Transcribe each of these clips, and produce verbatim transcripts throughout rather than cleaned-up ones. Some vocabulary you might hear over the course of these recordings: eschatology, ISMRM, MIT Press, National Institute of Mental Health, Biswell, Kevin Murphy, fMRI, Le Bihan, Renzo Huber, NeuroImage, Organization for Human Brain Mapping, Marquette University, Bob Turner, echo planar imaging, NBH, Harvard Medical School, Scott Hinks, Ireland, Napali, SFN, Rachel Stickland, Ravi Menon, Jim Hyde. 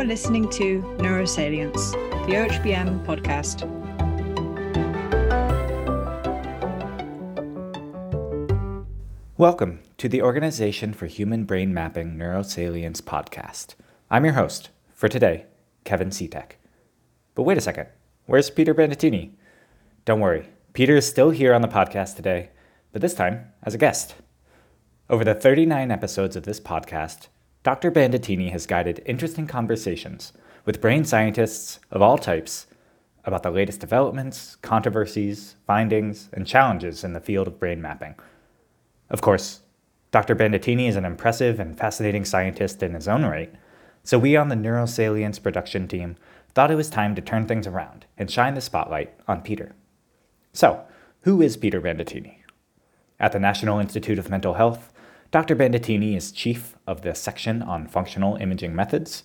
are listening to Neurosalience, the O H B M podcast. Welcome to the Organization for Human Brain Mapping Neurosalience podcast. I'm your host, for today, Kevin Citek. But wait a second, where's Peter Bandettini? Don't worry, Peter is still here on the podcast today, but this time as a guest. Over the thirty-nine episodes of this podcast, Doctor Bandettini has guided interesting conversations with brain scientists of all types about the latest developments, controversies, findings, and challenges in the field of brain mapping. Of course, Doctor Bandettini is an impressive and fascinating scientist in his own right, so we on the Neurosalience production team thought it was time to turn things around and shine the spotlight on Peter. So, who is Peter Bandettini? At the National Institute of Mental Health, Doctor Bandettini is chief of the section on functional imaging methods,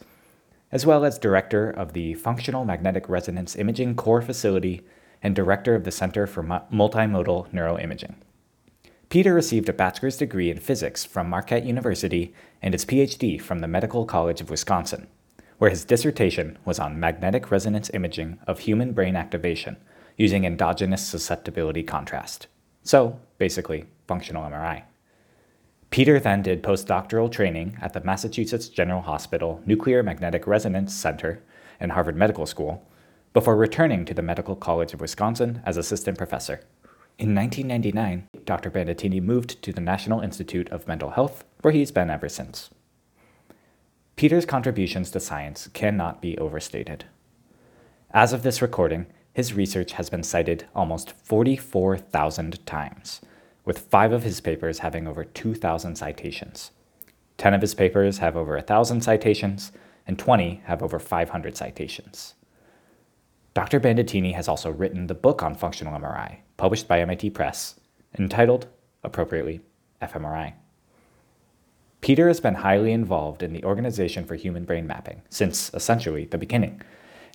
as well as director of the Functional Magnetic Resonance Imaging Core Facility and director of the Center for Multimodal Neuroimaging. Peter received a bachelor's degree in physics from Marquette University and his PhD from the Medical College of Wisconsin, where his dissertation was on magnetic resonance imaging of human brain activation using endogenous susceptibility contrast. So, basically, functional M R I. Peter then did postdoctoral training at the Massachusetts General Hospital Nuclear Magnetic Resonance Center and Harvard Medical School before returning to the Medical College of Wisconsin as assistant professor. In nineteen ninety-nine, Doctor Bandettini moved to the National Institute of Mental Health, where he's been ever since. Peter's contributions to science cannot be overstated. As of this recording, his research has been cited almost forty-four thousand times, with five of his papers having over two thousand citations. ten of his papers have over one thousand citations, and twenty have over five hundred citations. Doctor Bandettini has also written the book on functional M R I, published by M I T Press, entitled, appropriately, F M R I. Peter has been highly involved in the Organization for Human Brain Mapping since, essentially, the beginning,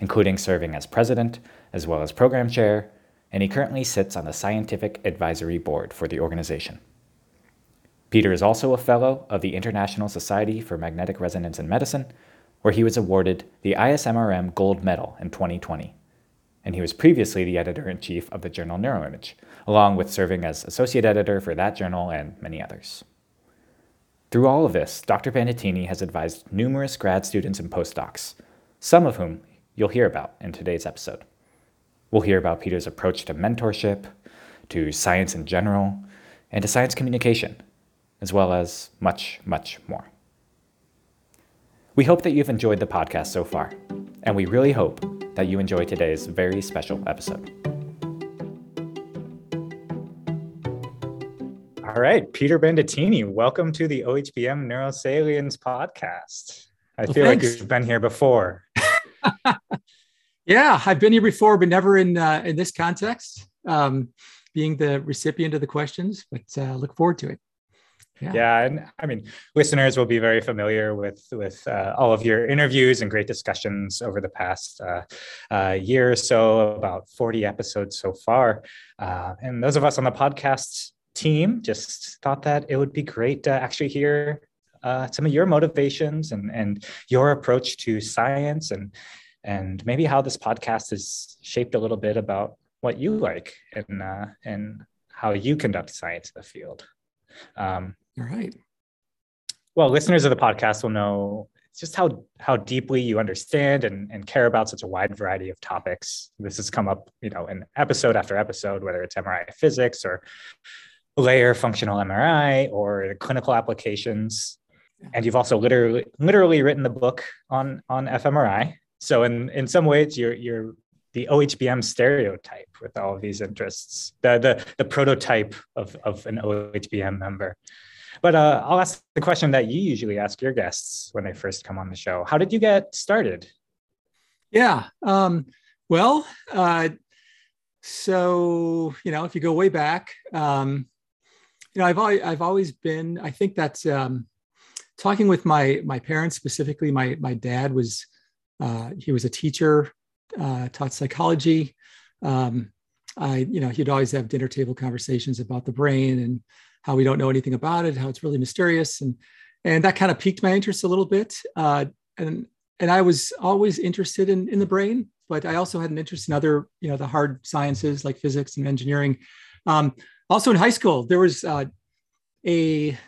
including serving as president, as well as program chair, and he currently sits on the Scientific Advisory Board for the organization. Peter is also a fellow of the International Society for Magnetic Resonance in Medicine, where he was awarded the I S M R M Gold Medal in twenty twenty, and he was previously the editor-in-chief of the journal NeuroImage, along with serving as associate editor for that journal and many others. Through all of this, Doctor Bandettini has advised numerous grad students and postdocs, some of whom you'll hear about in today's episode. We'll hear about Peter's approach to mentorship, to science in general, and to science communication, as well as much, much more. We hope that you've enjoyed the podcast so far, and we really hope that you enjoy today's very special episode. All right, Peter Bandettini, welcome to the O H B M Neurosalience podcast. I well, feel thanks. like you've been here before. Yeah, I've been here before, but never in uh, in this context, um, being the recipient of the questions, but uh, look forward to it. Yeah. yeah, and I mean, listeners will be very familiar with with uh, all of your interviews and great discussions over the past uh, uh, year or so, about forty episodes so far. Uh, and those of us on the podcast team just thought that it would be great to actually hear uh, some of your motivations and, and your approach to science and And maybe how this podcast is shaped a little bit about what you like and uh, and how you conduct science in the field. Um, All right. Well, listeners of the podcast will know just how how deeply you understand and, and care about such a wide variety of topics. This has come up, you know, in episode after episode, whether it's M R I physics or layer functional M R I or clinical applications. And you've also literally literally written the book on on F M R I. So in, in some ways, you're you're the O H B M stereotype with all of these interests, the the, the prototype of, of an O H B M member. But uh, I'll ask the question that you usually ask your guests when they first come on the show. How did you get started? Yeah, um, well, uh, so, you know, if you go way back, um, you know, I've, al- I've always been, I think that's um, talking with my my parents specifically, my my dad was, Uh, he was a teacher, uh, taught psychology. Um, I, you know, he'd always have dinner table conversations about the brain and how we don't know anything about it, how it's really mysterious, and and that kind of piqued my interest a little bit. Uh, and and I was always interested in, in the brain, but I also had an interest in other, you know, the hard sciences like physics and engineering. Um, also in high school, there was uh, a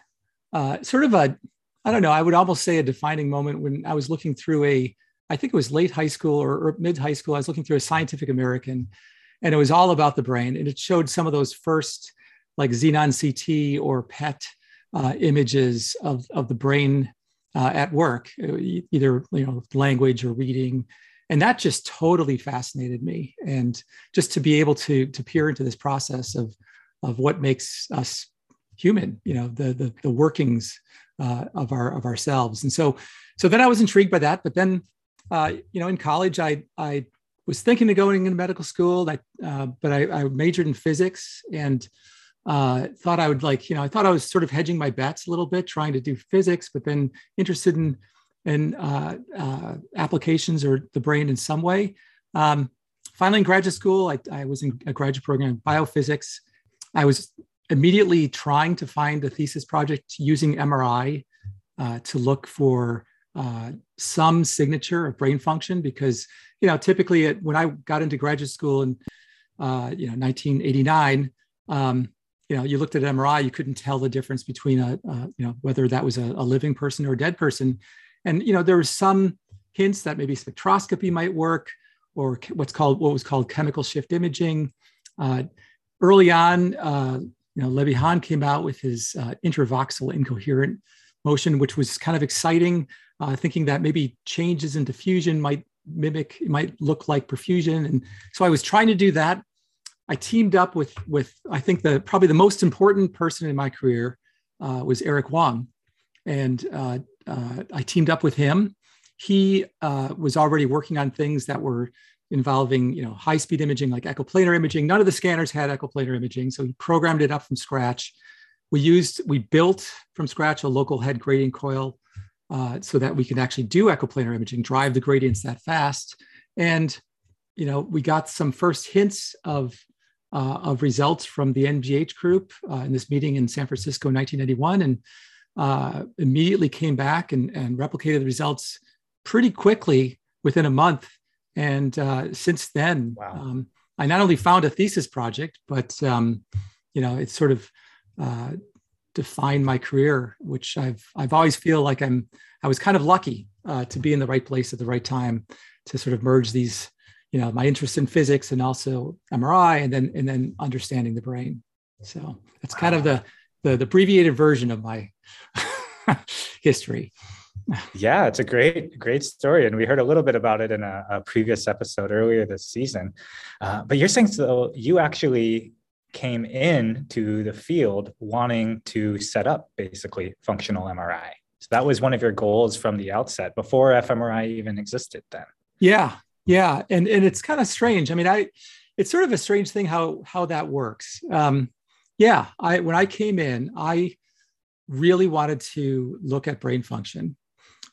uh, sort of a, I don't know, I would almost say a defining moment when I was looking through a, I think it was late high school or, or mid high school, I was looking through a Scientific American, and it was all about the brain. And it showed some of those first like Xenon C T or P E T uh, images of, of the brain uh, at work, either, you know, language or reading. And that just totally fascinated me. And just to be able to, to peer into this process of, of what makes us human, you know, the, the, the workings uh, of our, of ourselves. And so, so then I was intrigued by that, but then, uh, you know, in college, I, I, was thinking of going into medical school, I, uh, but I, I majored in physics and uh, thought I would like, you know, I thought I was sort of hedging my bets a little bit, trying to do physics, but then interested in, in uh, uh, applications or the brain in some way. Um, finally, in graduate school, I, I was in a graduate program in biophysics. I was immediately trying to find a thesis project using M R I uh, to look for Uh, some signature of brain function, because, you know, typically it, when I got into graduate school in, uh, you know, nineteen eighty-nine, um, you know, you looked at M R I, you couldn't tell the difference between, a, uh, you know, whether that was a, a living person or a dead person. And, you know, there were some hints that maybe spectroscopy might work, or what's called, what was called chemical shift imaging. Uh, early on, uh, you know, Le Bihan came out with his uh, intravoxel incoherent motion, which was kind of exciting. Uh, thinking that maybe changes in diffusion might mimic, might look like perfusion. And so I was trying to do that. I teamed up with, with I think the probably the most important person in my career uh, was Eric Wong. And uh, uh, I teamed up with him. He uh, was already working on things that were involving, you know, high-speed imaging, like echo planar imaging. None of the scanners had echo planar imaging. So he programmed it up from scratch. We used, we built from scratch a local head gradient coil, Uh, so that we can actually do echo planar imaging, drive the gradients that fast. And, you know, we got some first hints of, uh, of results from the N B H group uh, in this meeting in San Francisco in nineteen ninety-one, and uh, immediately came back and, and replicated the results pretty quickly within a month. And uh, since then, wow. um, I not only found a thesis project, but, um, you know, it's sort of... Uh, define my career, which I've I've always feel like I'm I was kind of lucky uh, to be in the right place at the right time to sort of merge these, you know, my interest in physics and also M R I, and then and then understanding the brain. So that's wow. kind of the, the the abbreviated version of my history. Yeah, it's a great, great story. And we heard a little bit about it in a, a previous episode earlier this season. Uh, but you're saying, so you actually came in to the field wanting to set up basically functional M R I. So that was one of your goals from the outset before fMRI even existed then. Yeah. Yeah. And, and it's kind of strange. I mean, I, it's sort of a strange thing how, how that works. Um, yeah. I, when I came in, I really wanted to look at brain function,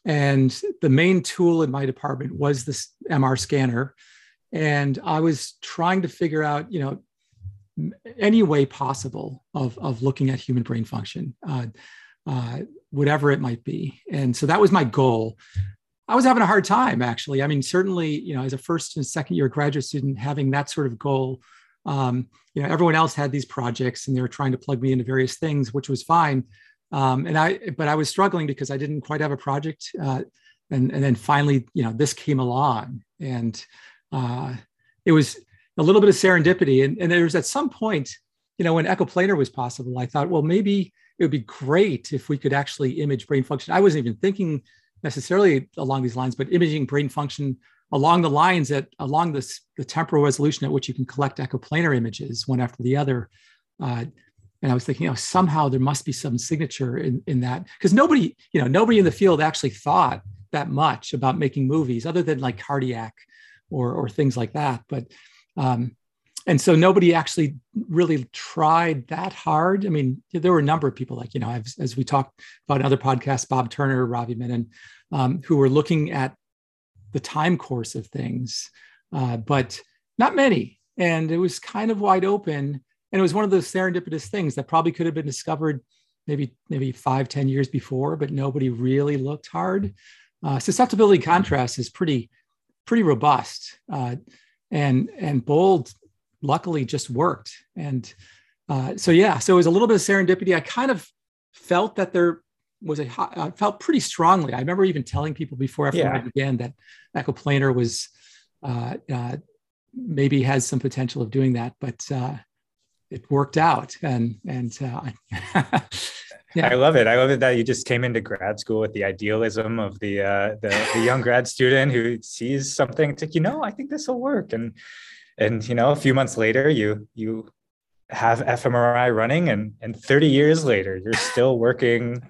and the main tool in my department was this M R scanner. And I was trying to figure out, you know, any way possible of, of looking at human brain function, uh, uh, whatever it might be. And so that was my goal. I was having a hard time, actually. I mean, certainly, you know, as a first and second year graduate student, having that sort of goal, um, you know, everyone else had these projects and they were trying to plug me into various things, which was fine. Um, and I, but I was struggling because I didn't quite have a project. Uh, and, and then finally, you know, this came along, and uh, it was a little bit of serendipity. And, and there was at some point, you know, when echo planar was possible, I thought, well, maybe it would be great if we could actually image brain function. I wasn't even thinking necessarily along these lines, but imaging brain function along the lines that along this, the temporal resolution at which you can collect echo planar images one after the other. Uh, and I was thinking, you know, somehow there must be some signature in, in that, because nobody, you know, nobody in the field actually thought that much about making movies other than like Cardiac or, or things like that. But Um, and so nobody actually really tried that hard. I mean, there were a number of people like, you know, I've, as we talked about in other podcasts, Bob Turner, Ravi Menon, um, who were looking at the time course of things, uh, but not many. And it was kind of wide open. And it was one of those serendipitous things that probably could have been discovered maybe, maybe five, ten years before, but nobody really looked hard. Uh, susceptibility contrast is pretty, pretty robust, uh, and and bold. Luckily, just worked, and uh, so yeah. So it was a little bit of serendipity. I kind of felt that there was a I felt pretty strongly. I remember even telling people before after yeah. I began that echo planar was uh, uh, maybe has some potential of doing that, but uh, it worked out, and and. Uh, Yeah. I love it. I love it that you just came into grad school with the idealism of the uh, the, the young grad student who sees something. It's like, you know, I think this will work. And and you know, a few months later, you you have fMRI running, and and thirty years later, you're still working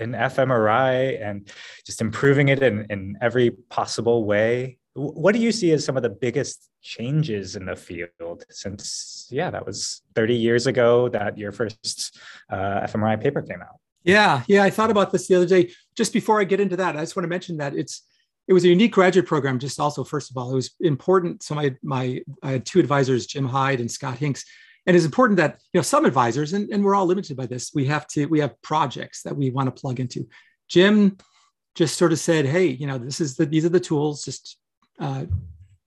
in fMRI and just improving it in in every possible way. What do you see as some of the biggest changes in the field since, yeah, that was thirty years ago that your first uh, fMRI paper came out? Yeah, yeah, I thought about this the other day. Just before I get into that, I just want to mention that it's it was a unique graduate program. Just also, first of all, it was important. So my my I had two advisors, Jim Hyde and Scott Hinks, and it's important that you know some advisors, and and we're all limited by this. We have to we have projects that we want to plug into. Jim just sort of said, hey, you know, this is the these are the tools. Just Uh,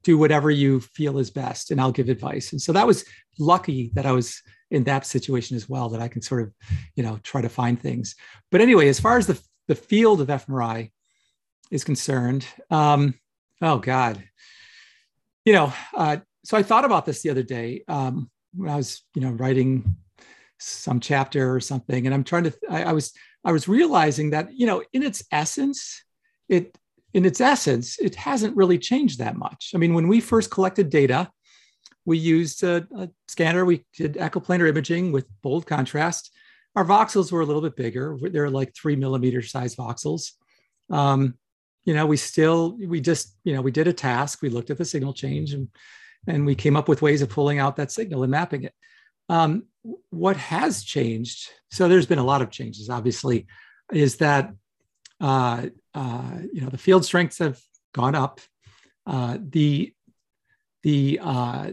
do whatever you feel is best, and I'll give advice. And so that was lucky that I was in that situation as well, that I can sort of, you know, try to find things. But anyway, as far as the, the field of fMRI is concerned, um, oh God, you know, uh, so I thought about this the other day um, when I was, you know, writing some chapter or something, and I'm trying to, I, I was, I was realizing that, you know, in its essence, it, In its essence, it hasn't really changed that much. I mean, when we first collected data, we used a, a scanner. We did echo planar imaging with bold contrast. Our voxels were a little bit bigger. They're like three millimeter size voxels. Um, you know, we still, we just, you know, we did a task. We looked at the signal change, and, and we came up with ways of pulling out that signal and mapping it. Um, what has changed? So there's been a lot of changes, obviously, is that Uh, uh, you know, the field strengths have gone up. Uh, the the uh,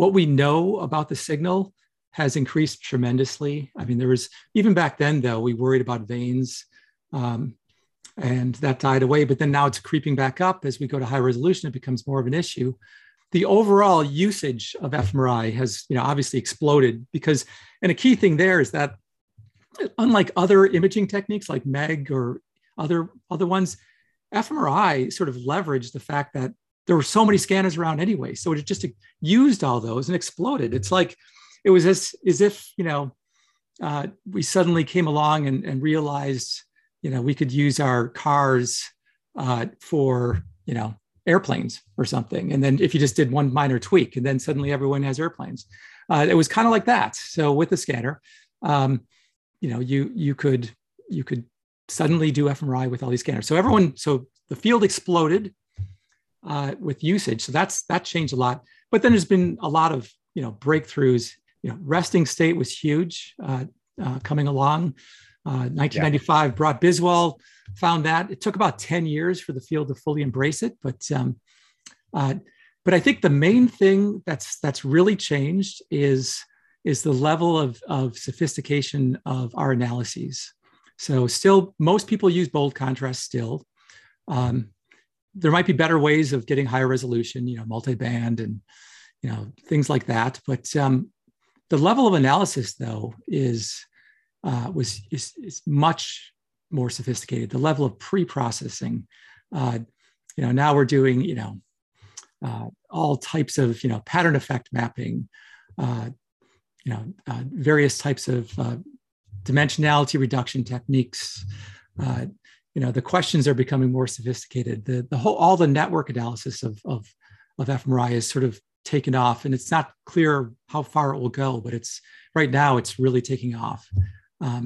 what we know about the signal has increased tremendously. I mean, there was even back then, though, we worried about veins, um, and that died away. But then now it's creeping back up as we go to high resolution. It becomes more of an issue. The overall usage of fMRI has, you know, obviously exploded because, and a key thing there is that unlike other imaging techniques like M E G or Other, other ones, fMRI sort of leveraged the fact that there were so many scanners around anyway. So it just used all those and exploded. It's like, it was as, as if, you know, uh, we suddenly came along and, and realized, you know, we could use our cars uh, for, you know, airplanes or something. And then if you just did one minor tweak, and then suddenly everyone has airplanes. Uh, it was kind of like that. So with the scanner, um, you know, you, you could, you could, suddenly do fMRI with all these scanners. So everyone, so the field exploded uh, with usage. So that's that changed a lot. But then there's been a lot of you know breakthroughs. You know, resting state was huge uh, uh, coming along. Uh, nineteen ninety-five yeah. brought Biswell found that. It took about ten years for the field to fully embrace it. But um, uh, but I think the main thing that's that's really changed is is the level of of sophistication of our analyses. So still, most people use bold contrast still. Um, there might be better ways of getting higher resolution, you know, multiband and, you know, things like that. But um, the level of analysis, though, is, uh, was, is, is much more sophisticated. The level of pre-processing, uh, you know, now we're doing, you know, uh, all types of, you know, pattern effect mapping, uh, you know, uh, various types of uh, dimensionality reduction techniques. Uh, you know, the questions are becoming more sophisticated. The, the whole, all the network analysis of, of, of fMRI is sort of taken off, and it's not clear how far it will go, but it's right now it's really taking off. Um,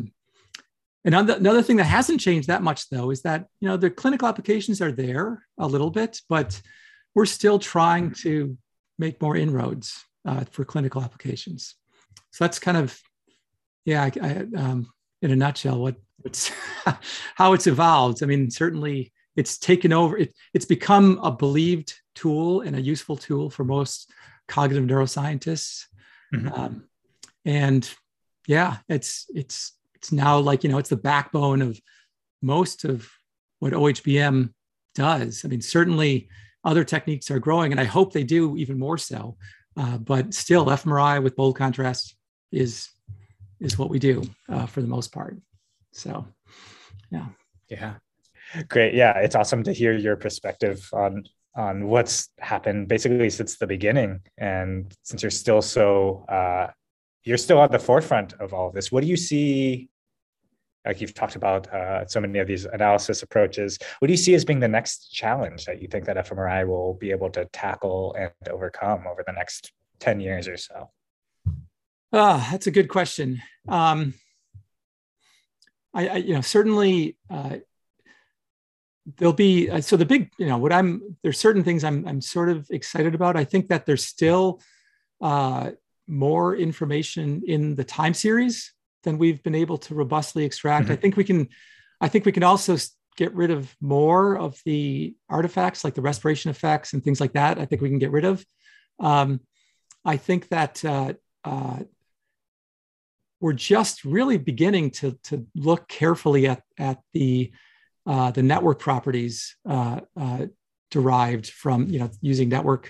and on the, another thing that hasn't changed that much though, is that, you know, the clinical applications are there a little bit, but we're still trying to make more inroads uh, for clinical applications. So that's kind of, Yeah, I, I, um, in a nutshell, what, what's how it's evolved. I mean, certainly it's taken over. It, it's become a believed tool and a useful tool for most cognitive neuroscientists. Mm-hmm. Um, and yeah, it's it's it's now like, you know, it's the backbone of most of what O H B M does. I mean, certainly other techniques are growing, and I hope they do even more so. Uh, but still, fMRI with bold contrast is is what we do uh, for the most part. So, yeah. Yeah. Great. Yeah. It's awesome to hear your perspective on on what's happened basically since the beginning. And since you're still so, uh, you're still at the forefront of all of this, what do you see, like you've talked about uh, so many of these analysis approaches, what do you see as being the next challenge that you think that fMRI will be able to tackle and overcome over the next ten years or so? Oh, that's a good question. Um, I, I, you know, certainly, uh, there'll be, uh, so the big, you know, what I'm, there's certain things I'm, I'm sort of excited about. I think that there's still uh, more information in the time series than we've been able to robustly extract. Mm-hmm. I think we can, I think we can also get rid of more of the artifacts, like the respiration effects and things like that. I think we can get rid of. Um, I think that uh, uh, we're just really beginning to, to look carefully at, at the, Uh, the network properties uh, uh, derived from, you know, using network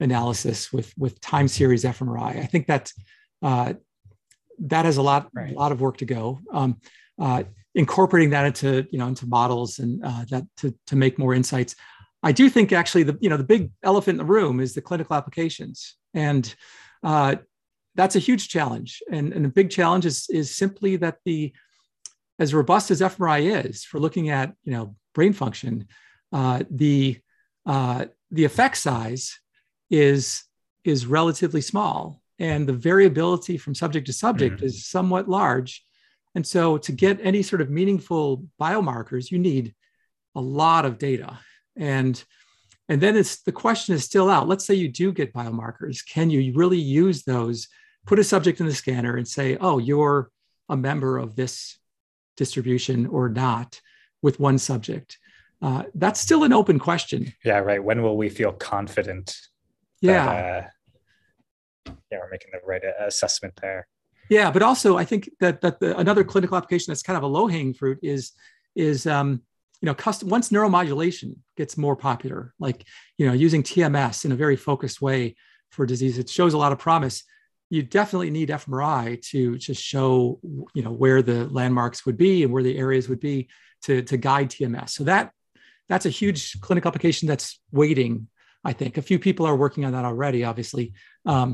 analysis with with time series fMRI. I think that uh, that has a lot right. a lot of work to go. Um, uh, incorporating that into you know into models and uh, that to to make more insights. I do think actually the you know the big elephant in the room is the clinical applications, and uh, that's a huge challenge. And and a big challenge is is simply that the as robust as fMRI is for looking at, you know, brain function, uh, the uh, the effect size is is relatively small, and the variability from subject to subject mm-hmm. is somewhat large. And so, to get any sort of meaningful biomarkers, you need a lot of data. And and then it's the question is still out. Let's say you do get biomarkers, can you really use those? Put a subject in the scanner and say, oh, you're a member of this distribution or not with one subject. Uh, that's still an open question. Yeah, right. When will we feel confident? Yeah. That, uh, yeah, we're making the right assessment there. Yeah, but also I think that that the, another clinical application that's kind of a low-hanging fruit is is um, you know custom once neuromodulation gets more popular, like you know using T M S in a very focused way for disease. It shows a lot of promise. You definitely need fMRI to just show, you know, where the landmarks would be and where the areas would be to, to guide T M S. So that that's a huge clinical application that's waiting, I think. A few people are working on that already, obviously. Um,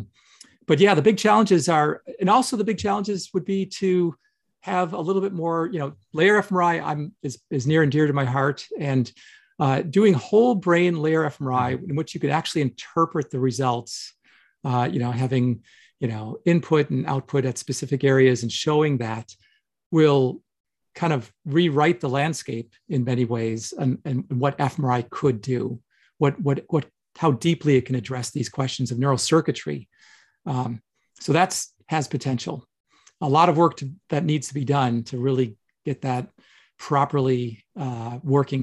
but yeah, the big challenges are, and also the big challenges would be to have a little bit more, you know, layer fMRI I'm, is, is near and dear to my heart. And uh, doing whole brain layer fMRI in which you could actually interpret the results, uh, you know, having... you know, input and output at specific areas and showing that will kind of rewrite the landscape in many ways and, and what fMRI could do, what, what, what, how deeply it can address these questions of neural circuitry. Um, so that's, has potential, a lot of work to, that needs to be done to really get that properly uh, working.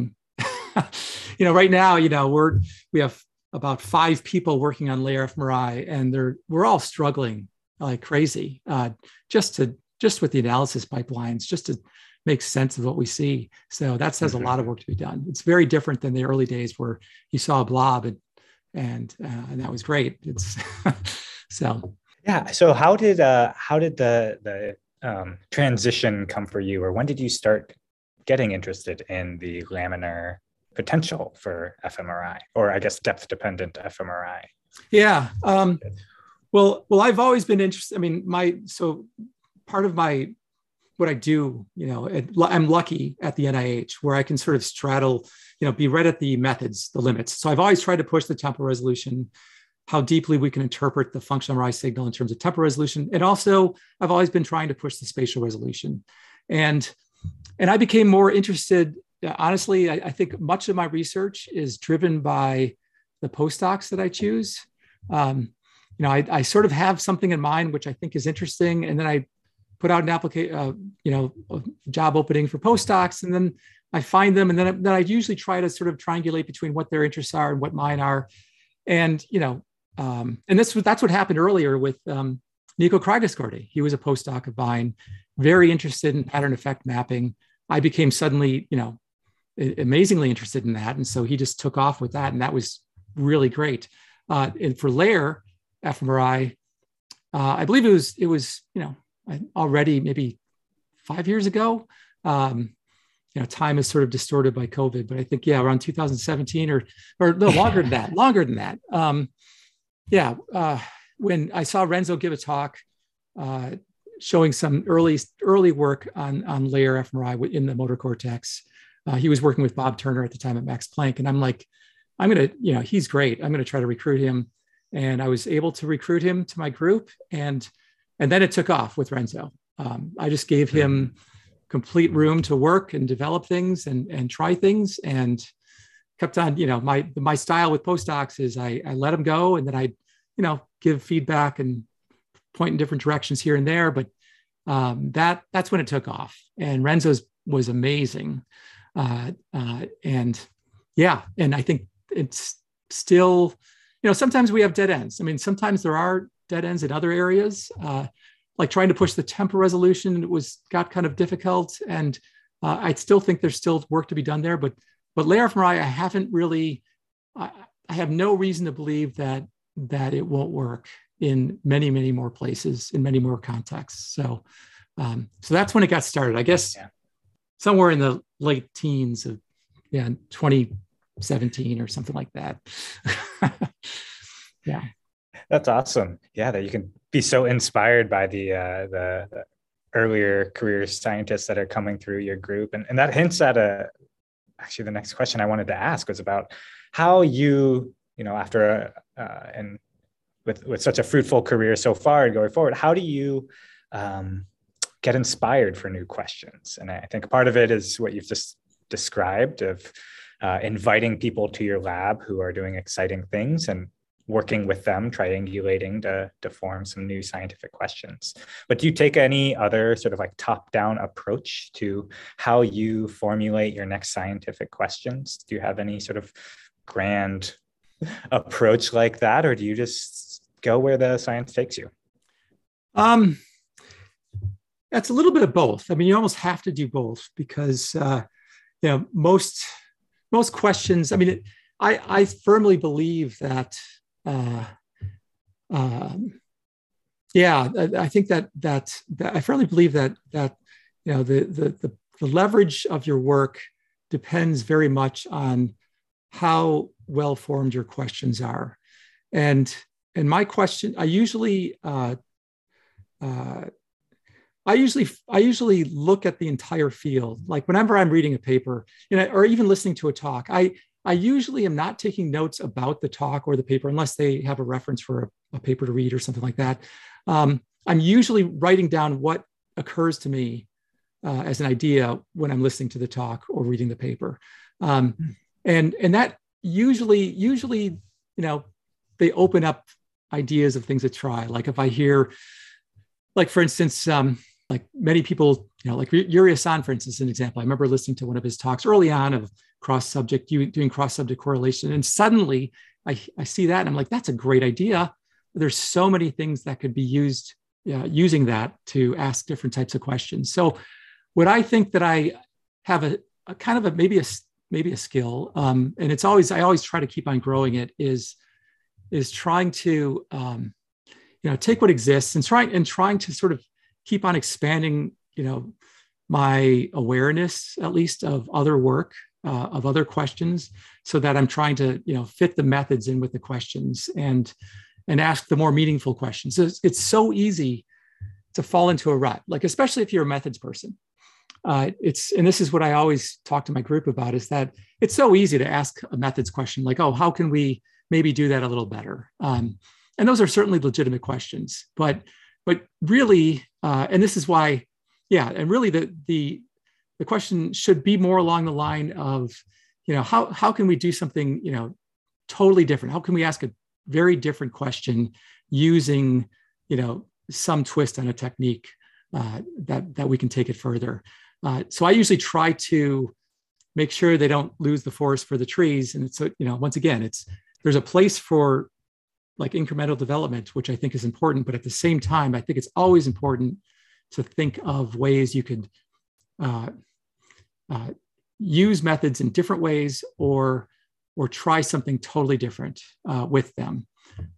you know, right now, you know, we're, we have about five people working on layer fMRI, and they're we're all struggling like crazy, uh, just to just with the analysis pipelines, just to make sense of what we see. So that says mm-hmm. a lot of work to be done. It's very different than the early days where you saw a blob, and and uh, and that was great. It's so yeah. So how did uh, how did the the um, transition come for you, or when did you start getting interested in the laminar potential for fMRI, or I guess depth-dependent fMRI? Yeah. Um, well, well, I've always been interested. I mean, my so part of my what I do, you know, it, I'm lucky at the N I H where I can sort of straddle, you know, be right at the methods, the limits. So I've always tried to push the temporal resolution, how deeply we can interpret the functional M R I signal in terms of temporal resolution, and also I've always been trying to push the spatial resolution, and and I became more interested. Honestly, I, I think much of my research is driven by the postdocs that I choose. Um, you know, I, I sort of have something in mind which I think is interesting, and then I put out an application, uh, you know, a job opening for postdocs, and then I find them, and then I, then I usually try to sort of triangulate between what their interests are and what mine are, and you know, um, and this was that's what happened earlier with um, Nico Krygoskorty. He was a postdoc of mine, very interested in pattern effect mapping. I became suddenly, you know. amazingly interested in that. And so he just took off with that. And that was really great. Uh, and for layer fMRI, uh, I believe it was, it was, you know, already maybe five years ago. Um, you know, time is sort of distorted by COVID, but I think, yeah, around two thousand seventeen or, or no, longer than that, longer than that. Um, yeah. Uh, when I saw Renzo give a talk, uh, showing some early, early work on, on layer fMRI in the motor cortex. Uh, he was working with Bob Turner at the time at Max Planck. And I'm like, I'm going to, you know, he's great. I'm going to try to recruit him. And I was able to recruit him to my group. And, and then it took off with Renzo. Um, I just gave him complete room to work and develop things and, and try things and kept on, you know, my, my style with postdocs is I, I let them go. And then I, you know, give feedback and point in different directions here and there. But um, that that's when it took off. And Renzo's was amazing. Uh, uh, and yeah, and I think it's still, you know, sometimes we have dead ends. I mean, sometimes there are dead ends in other areas, uh, like trying to push the temporal resolution was got kind of difficult. And uh, I still think there's still work to be done there. But but layer fMRI, I haven't really, I, I have no reason to believe that that it won't work in many, many more places, in many more contexts. So, um, so that's when it got started, I guess. Yeah. Somewhere in the late teens of, yeah, twenty seventeen or something like that. Yeah, that's awesome. Yeah, that you can be so inspired by the uh, the, the earlier career scientists that are coming through your group, and and that hints at a. Actually, the next question I wanted to ask was about how you, you know, after a, uh, and with with such a fruitful career so far and going forward, how do you? Um, get inspired for new questions. And I think part of it is what you've just described of uh, inviting people to your lab who are doing exciting things and working with them, triangulating to, to form some new scientific questions. But do you take any other sort of like top-down approach to how you formulate your next scientific questions? Do you have any sort of grand approach like that? Or do you just go where the science takes you? Um. That's a little bit of both. I mean, you almost have to do both because, uh, you know, most most questions. I mean, it, I I firmly believe that. Uh, um, yeah, I, I think that, that that I firmly believe that that you know the, the the the leverage of your work depends very much on how well formed your questions are, and and my question I usually. Uh, uh, I usually I usually look at the entire field. Like whenever I'm reading a paper, you know, or even listening to a talk, I I usually am not taking notes about the talk or the paper unless they have a reference for a, a paper to read or something like that. Um, I'm usually writing down what occurs to me uh, as an idea when I'm listening to the talk or reading the paper, um, and and that usually usually you know they open up ideas of things to try. Like if I hear, like for instance. Um, Like many people, you know, like Yuri Assan, for instance, an example. I remember listening to one of his talks early on of cross-subject, doing cross-subject correlation. And suddenly I, I see that and I'm like, that's a great idea. There's so many things that could be used uh, using that to ask different types of questions. So what I think that I have a, a kind of a, maybe a, maybe a skill, um, and it's always, I always try to keep on growing it is, is trying to, um, you know, take what exists and try and trying to sort of keep on expanding, you know, my awareness, at least of other work, uh, of other questions, so that I'm trying to, you know, fit the methods in with the questions and, and ask the more meaningful questions. It's, it's so easy to fall into a rut, like, especially if you're a methods person. Uh, it's, and this is what I always talk to my group about is that it's so easy to ask a methods question, like, oh, how can we maybe do that a little better? Um, and those are certainly legitimate questions, but But really, uh, and this is why, yeah, and really the, the the question should be more along the line of, you know, how how can we do something, you know, totally different? How can we ask a very different question using, you know, some twist on a technique uh, that that we can take it further? Uh, so I usually try to make sure they don't lose the forest for the trees. And so, you know, once again, it's there's a place for like incremental development, which I think is important, but at the same time, I think it's always important to think of ways you could, uh, uh, use methods in different ways or or try something totally different uh, with them.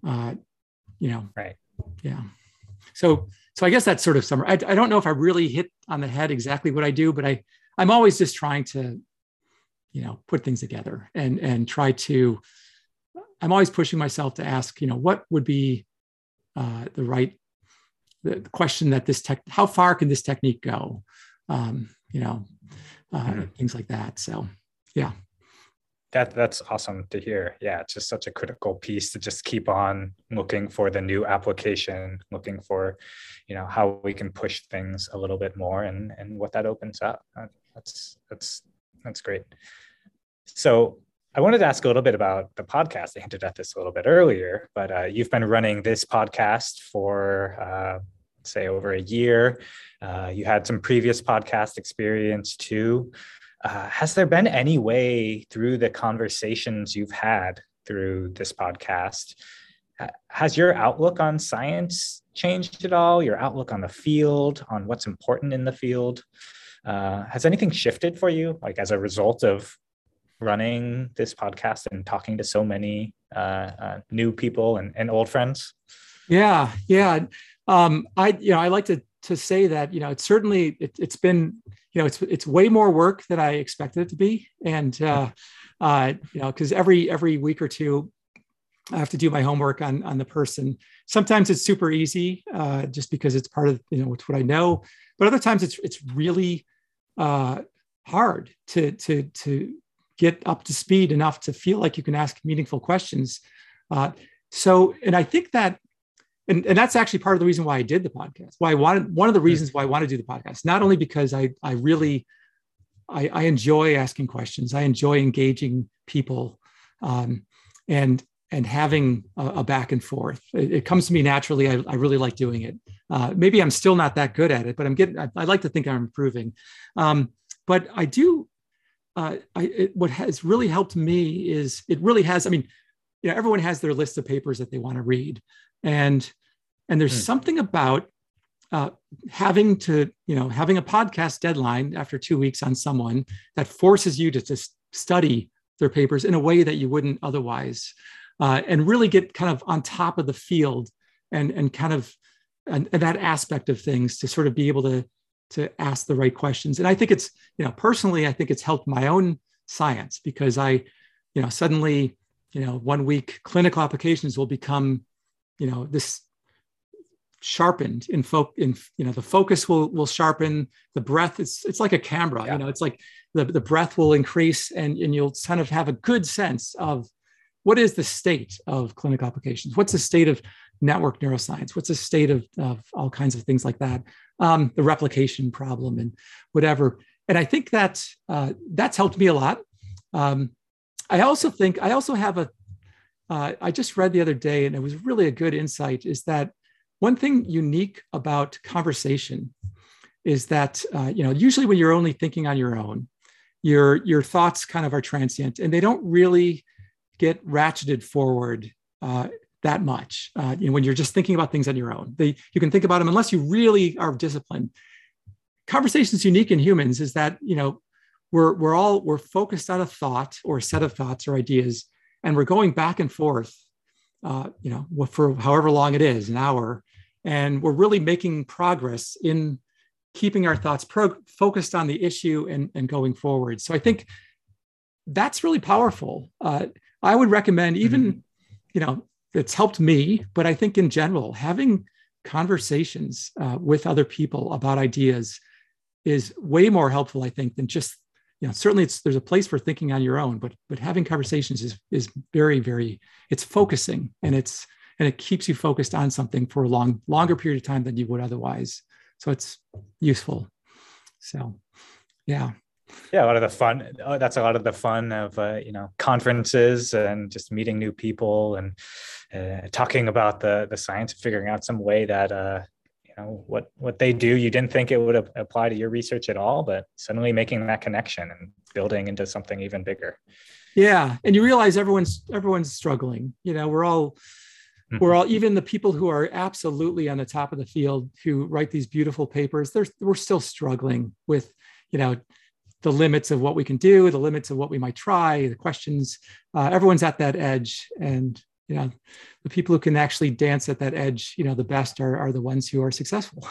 Uh, you know, right. Yeah. So, so I guess that's sort of summary. I, I don't know if I really hit on the head exactly what I do, but I, I'm always just trying to, you know, put things together and, and try to, I'm always pushing myself to ask, you know, what would be uh, the right, the, the question that this tech, how far can this technique go? Um, you know, uh, mm-hmm. things like that. So, yeah. That, that's awesome to hear. Yeah, it's just such a critical piece to just keep on looking for the new application, looking for, you know, how we can push things a little bit more and, and what that opens up. That's, that's, that's great. So I wanted to ask a little bit about the podcast. I hinted at this a little bit earlier, but uh, you've been running this podcast for, uh, say, over a year. Uh, you had some previous podcast experience too. Uh, has there been any way through the conversations you've had through this podcast, has your outlook on science changed at all? Your outlook on the field, on what's important in the field? Uh, has anything shifted for you, like as a result of running this podcast and talking to so many uh, uh, new people and, and old friends? Yeah, yeah. Um, I, you know, I like to to say that, you know, it's certainly, it, it's been, you know, it's, it's way more work than I expected it to be. And, uh, uh, you know, cause every, every week or two, I have to do my homework on, on the person. Sometimes it's super easy, uh, just because it's part of, you know, it's what I know, but other times it's, it's really, uh, hard to, to, to get up to speed enough to feel like you can ask meaningful questions. Uh, so, and I think that, And, and that's actually part of the reason why I did the podcast, why I wanted, one of the reasons why I want to do the podcast, not only because I, I really, I, I enjoy asking questions. I enjoy engaging people um, and, and having a, a back and forth. It, it comes to me naturally. I, I really like doing it. Uh, maybe I'm still not that good at it, but I'm getting, I, I like to think I'm improving. Um, but I do, uh, I, it, what has really helped me is it really has, I mean, you know, everyone has their list of papers that they want to read. And, and there's something about uh, having to, you know, having a podcast deadline after two weeks on someone that forces you to just study their papers in a way that you wouldn't otherwise, uh, and really get kind of on top of the field and, and kind of, and, and that aspect of things to sort of be able to, to ask the right questions. And I think it's, you know, personally, I think it's helped my own science because I, you know, suddenly, you know, one week clinical applications will become, you know, this sharpened in fo- in, you know, the focus will, will sharpen the breadth. It's, it's like a camera, yeah. You know, it's like the, the breadth will increase and, and you'll kind of have a good sense of what is the state of clinical applications? What's the state of network neuroscience? What's the state of, of all kinds of things like that? Um, the replication problem and whatever. And I think that uh, that's helped me a lot. Um, I also think, I also have a, Uh, I just read the other day, and it was really a good insight, is that one thing unique about conversation is that, uh, you know, usually when you're only thinking on your own, your, your thoughts kind of are transient, and they don't really get ratcheted forward uh, that much. Uh, you know, when you're just thinking about things on your own, they, you can think about them unless you really are disciplined. Conversation's unique in humans is that, you know, we're, we're all, we're focused on a thought or a set of thoughts or ideas. And we're going back and forth, uh, you know, for however long it is, an hour. And we're really making progress in keeping our thoughts pro- focused on the issue and, and going forward. So I think that's really powerful. Uh, I would recommend even, mm-hmm. you know, it's helped me, but I think in general, having conversations uh, with other people about ideas is way more helpful, I think, than just you know, certainly it's, there's a place for thinking on your own, but, but having conversations is, is very, very, it's focusing and it's, and it keeps you focused on something for a long, longer period of time than you would otherwise. So it's useful. So, yeah. Yeah. A lot of the fun, oh, that's a lot of the fun of, uh, you know, conferences and just meeting new people and uh, talking about the, the science, figuring out some way that, uh, know, what, what they do, you didn't think it would apply to your research at all, but suddenly making that connection and building into something even bigger. Yeah. And you realize everyone's, everyone's struggling, you know, we're all, mm-hmm. we're all, even the people who are absolutely on the top of the field who write these beautiful papers, they're, we're still struggling with, you know, the limits of what we can do, the limits of what we might try, the questions. Uh, everyone's at that edge. And, you know, the people who can actually dance at that edge, you know, the best are, are the ones who are successful.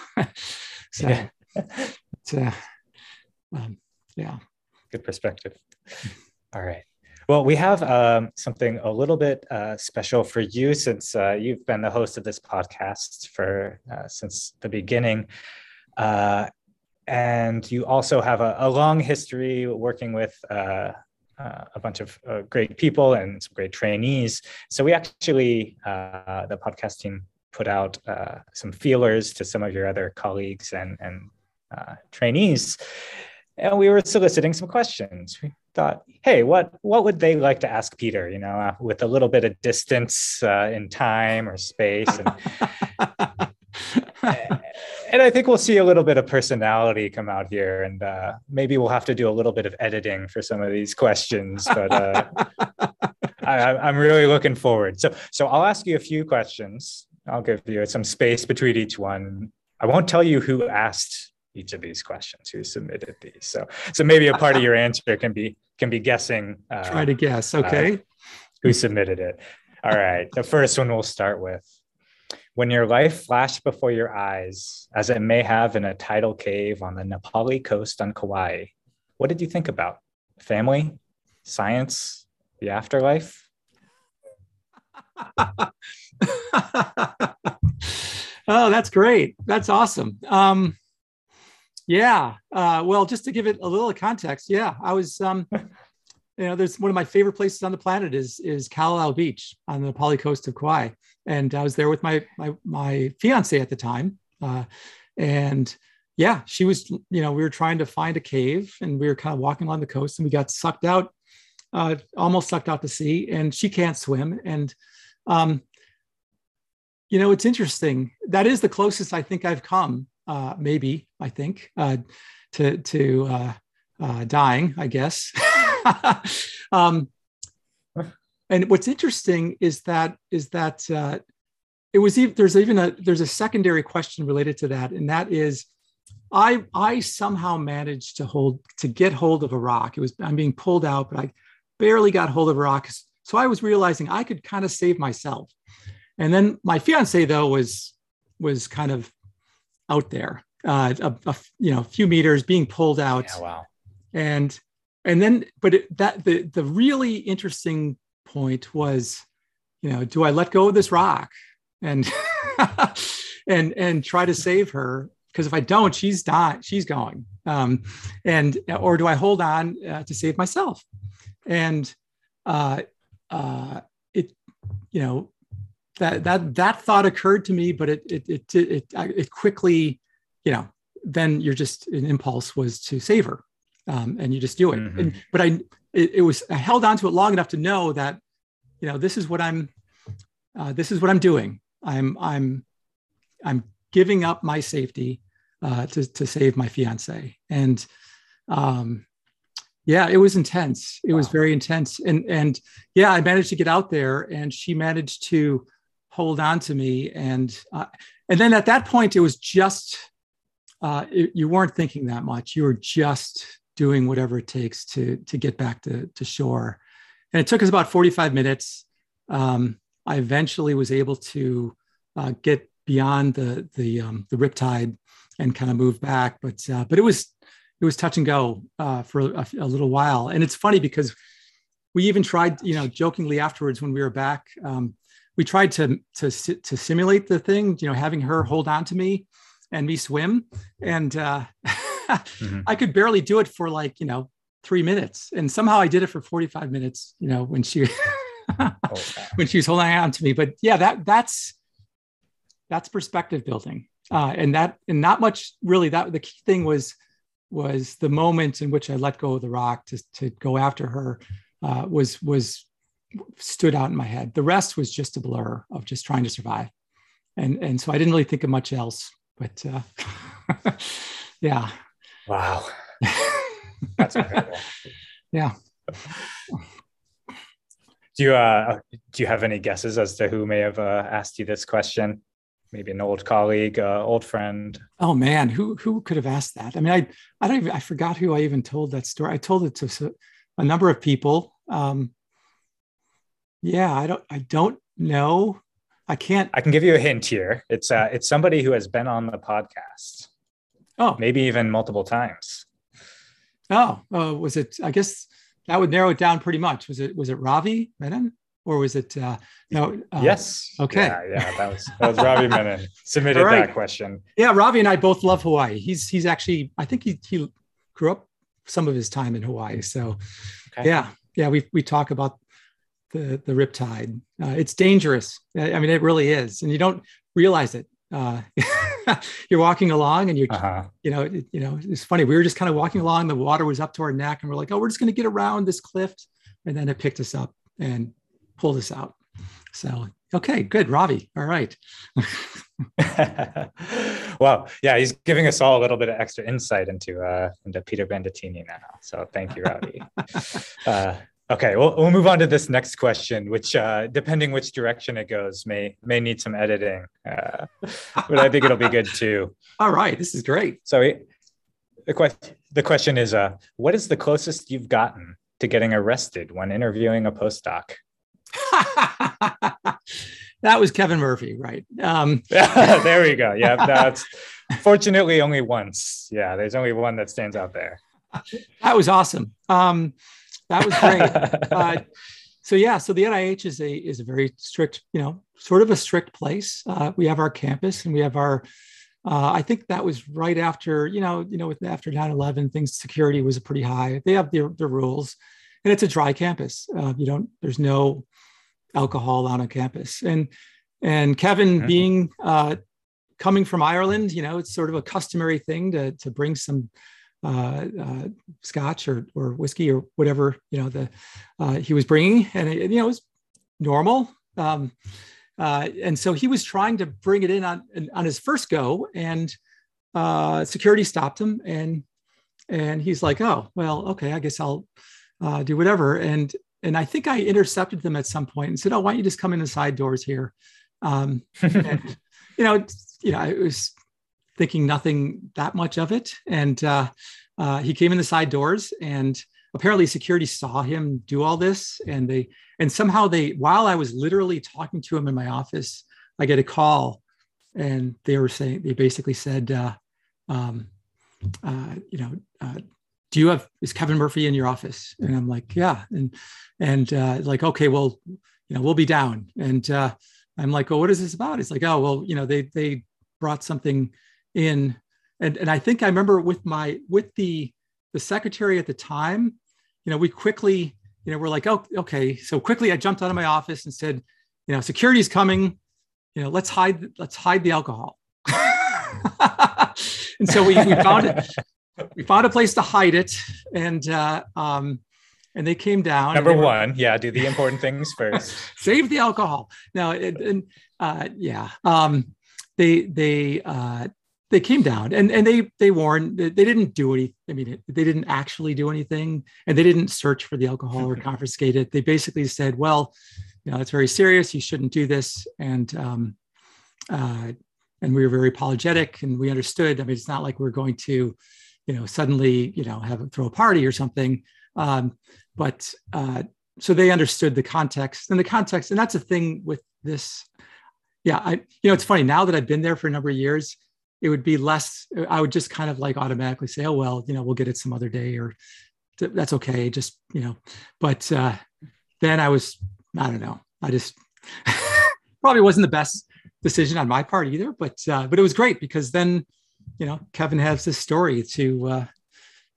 So, yeah. It's, uh, um, yeah. Good perspective. All right. Well, we have um, something a little bit uh, special for you, since uh, you've been the host of this podcast for uh, since the beginning. Uh, and you also have a, a long history working with uh, uh, a bunch of uh, great people and some great trainees. So we actually, uh, the podcast team put out uh, some feelers to some of your other colleagues and, and uh, trainees. And we were soliciting some questions. We thought, hey, what what would they like to ask Peter, you know, uh, with a little bit of distance uh, in time or space? And, and I think we'll see a little bit of personality come out here. And uh, maybe we'll have to do a little bit of editing for some of these questions. But uh, I, I'm really looking forward. So, so I'll ask you a few questions. I'll give you some space between each one. I won't tell you who asked each of these questions, who submitted these. So, so maybe a part of your answer can be can be guessing. Uh, Try to guess, okay. Uh, who submitted it. All right, the first one we'll start with. When your life flashed before your eyes, as it may have in a tidal cave on the Napali coast on Kauai, what did you think about? Family, science, the afterlife? Oh, that's great. That's awesome. Um, Yeah. Uh, well, just to give it a little context. Yeah. I was, um, you know, there's one of my favorite places on the planet is, is Kalalau Beach on the Napali coast of Kauai. And I was there with my, my, my fiance at the time. Uh, and yeah, she was, you know, we were trying to find a cave and we were kind of walking along the coast and we got sucked out, uh, almost sucked out to sea, and she can't swim. And, um, you know, it's interesting. That is the closest I think I've come. Uh, maybe I think uh, to to uh, uh, dying, I guess. um, and what's interesting is that is that uh, it was even, there's even a there's a secondary question related to that, and that is, I I somehow managed to hold to get hold of a rock. It was I'm being pulled out, but I barely got hold of a rock. So I was realizing I could kind of save myself. And then my fiance though was was kind of out there, uh, a, a, you know, a few meters being pulled out. Yeah, wow. And, and then, but it, that, the, the really interesting point was, you know, do I let go of this rock and, and, and try to save her? Cause if I don't, she's dying, she's going, um, and, or do I hold on uh, to save myself? And, uh, uh, it, you know, That that that thought occurred to me, but it it it it it quickly, you know, then you're just an impulse was to save her, um, and you just do it. Mm-hmm. And, but I it, it was I held on to it long enough to know that, you know, this is what I'm, uh, this is what I'm doing. I'm I'm I'm giving up my safety uh, to to save my fiance. And um, yeah, it was intense. It wow. was very intense. And and yeah, I managed to get out there, and she managed to hold on to me. And, uh, and then at that point, it was just, uh, it, you weren't thinking that much. You were just doing whatever it takes to, to get back to, to shore. And it took us about forty-five minutes. Um, I eventually was able to uh, get beyond the, the, um, the riptide and kind of move back. But, uh, but it was, it was touch and go uh, for a, a little while. And it's funny because we even tried, you know, jokingly afterwards when we were back, um, we tried to, to to simulate the thing, you know, having her hold on to me and me swim. And uh, mm-hmm. I could barely do it for like, you know, three minutes. And somehow I did it for forty-five minutes, you know, when she, oh, wow. when she was holding on to me. But yeah, that that's, that's perspective building. Uh, and that, and not much really that the key thing was, was the moment in which I let go of the rock to, to go after her uh, was, was, stood out in my head. The rest was just a blur of just trying to survive. And, and so I didn't really think of much else, but uh, yeah. Wow. That's incredible. Yeah. Do you, uh, do you have any guesses as to who may have uh, asked you this question? maybe an old colleague, uh, old friend. Oh man, who who could have asked that? I mean, I I don't even, I forgot who I even told that story. I told it to a number of people. Um, yeah, I don't I don't know. I can't. I can give you a hint here. It's uh, it's somebody who has been on the podcast. Oh, maybe even multiple times. Oh, uh, was it? I guess that would narrow it down pretty much. Was it was it Ravi Menon? Or was it, uh, no? Uh, yes. Okay. Yeah, yeah, that was, that was Ravi Menon submitted right. that question. Yeah, Ravi and I both love Hawaii. He's he's actually, I think he he grew up some of his time in Hawaii. So okay. yeah, yeah, we we talk about the, the riptide. Uh, it's dangerous. I mean, it really is. And you don't realize it. Uh, you're walking along and you're, uh-huh. you know, it, you know, it's funny. We were just kind of walking along, the water was up to our neck and we're like, oh, we're just going to get around this cliff. And then it picked us up and pull this out. So, okay, good, Ravi. All right. Well, yeah, he's giving us all a little bit of extra insight into uh, into Peter Bandettini now. So thank you, Ravi. uh, okay, well, we'll move on to this next question, which uh, depending which direction it goes, may may need some editing, uh, but I think it'll be good too. All right, this is great. So the, que- the question is, uh, what is the closest you've gotten to getting arrested when interviewing a postdoc? That was Kevin Murphy, right? Um, there we go. Yeah, that's fortunately only once. Yeah, there's only one that stands out there. That was awesome. Um, that was great. uh, so yeah, so the N I H is a is a very strict, you know, sort of a strict place. Uh, we have our campus and we have our. Uh, I think that was right after you know you know after nine eleven, things security was pretty high. They have their their rules, and it's a dry campus. Uh, you don't. There's no alcohol on a campus. And and Kevin mm-hmm. being, uh, coming from Ireland, you know, it's sort of a customary thing to, to bring some uh, uh, scotch or or whiskey or whatever, you know, the uh, he was bringing. And, it, you know, it was normal. Um, uh, and so he was trying to bring it in on, on his first go, and uh, security stopped him. And and he's like, oh, well, okay, I guess I'll uh, do whatever. And And I think I intercepted them at some point and said, "Oh, why don't you just come in the side doors here?" Um, and, you know, you know, I was thinking nothing that much of it. And uh, uh, he came in the side doors, and apparently security saw him do all this. And they, and somehow they, while I was literally talking to him in my office, I get a call, and they were saying, they basically said, uh, um, uh, you know. Uh, Do you have, is Kevin Murphy in your office? And I'm like, yeah. And, and uh, like, okay, well, you know, we'll be down. And uh, I'm like, oh, what is this about? It's like, oh, well, you know, they, they brought something in. And, and I think I remember with my, with the, the secretary at the time, you know, we quickly, you know, we're like, oh, okay. So quickly I jumped out of my office and said, you know, security's coming, you know, let's hide, let's hide the alcohol. And so we, we found it. We found a place to hide it, and uh, um, and they came down. Number one, were, yeah, do the important things first. Save the alcohol. No, and, and uh, yeah, um, they they uh, they came down, and and they they warned. They didn't do any. I mean, they didn't actually do anything, and they didn't search for the alcohol or confiscate it. They basically said, "Well, you know, it's very serious. You shouldn't do this." And um, uh, and we were very apologetic, and we understood. I mean, it's not like we're going to. You know, suddenly, you know, have throw a party or something. Um, but uh, so they understood the context and the context. And that's the thing with this. Yeah, I, you know, it's funny now that I've been there for a number of years, it would be less, I would just kind of like automatically say, oh, well, you know, we'll get it some other day or that's okay. Just, you know, but uh, then I was, I don't know, I just probably wasn't the best decision on my part either, but, uh, but it was great because then, you know, Kevin has this story to, uh,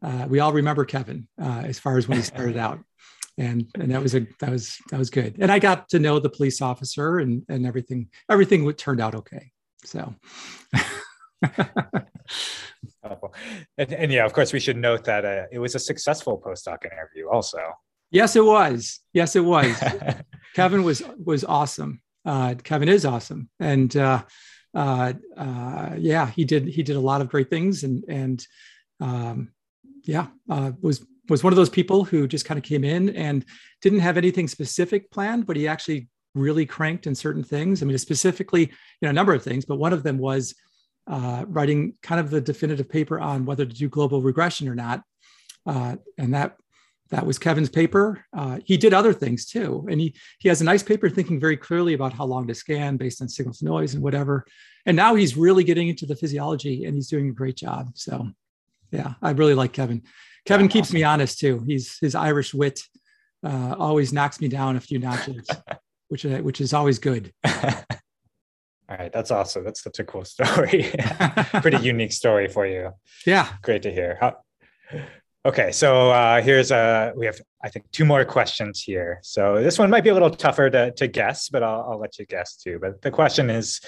uh, we all remember Kevin uh, as far as when he started out. And, and that was, a, that was, that was good. And I got to know the police officer and, and everything, everything turned out okay. So. and, and yeah, of course we should note that uh, it was a successful postdoc interview also. Yes, it was. Yes, it was. Kevin was, was awesome. Uh, Kevin is awesome. And, uh, Uh, uh, yeah, he did. He did a lot of great things, and and um, yeah, uh, was was one of those people who just kind of came in and didn't have anything specific planned, but he actually really cranked in certain things. I mean, specifically, you know, a number of things, but one of them was uh, writing kind of the definitive paper on whether to do global regression or not. Uh, and that that was Kevin's paper. Uh, he did other things too. And he he has a nice paper thinking very clearly about how long to scan based on signal to noise and whatever. And now he's really getting into the physiology and he's doing a great job. So yeah, I really like Kevin. Kevin keeps me honest too. He's his Irish wit uh, always knocks me down a few notches, which, which is always good. All right. That's awesome. That's such a cool story. Pretty unique story for you. Yeah. Great to hear. How, okay. So uh, here's a, we have, I think, two more questions here. So this one might be a little tougher to, to guess, but I'll, I'll let you guess too. But the question is,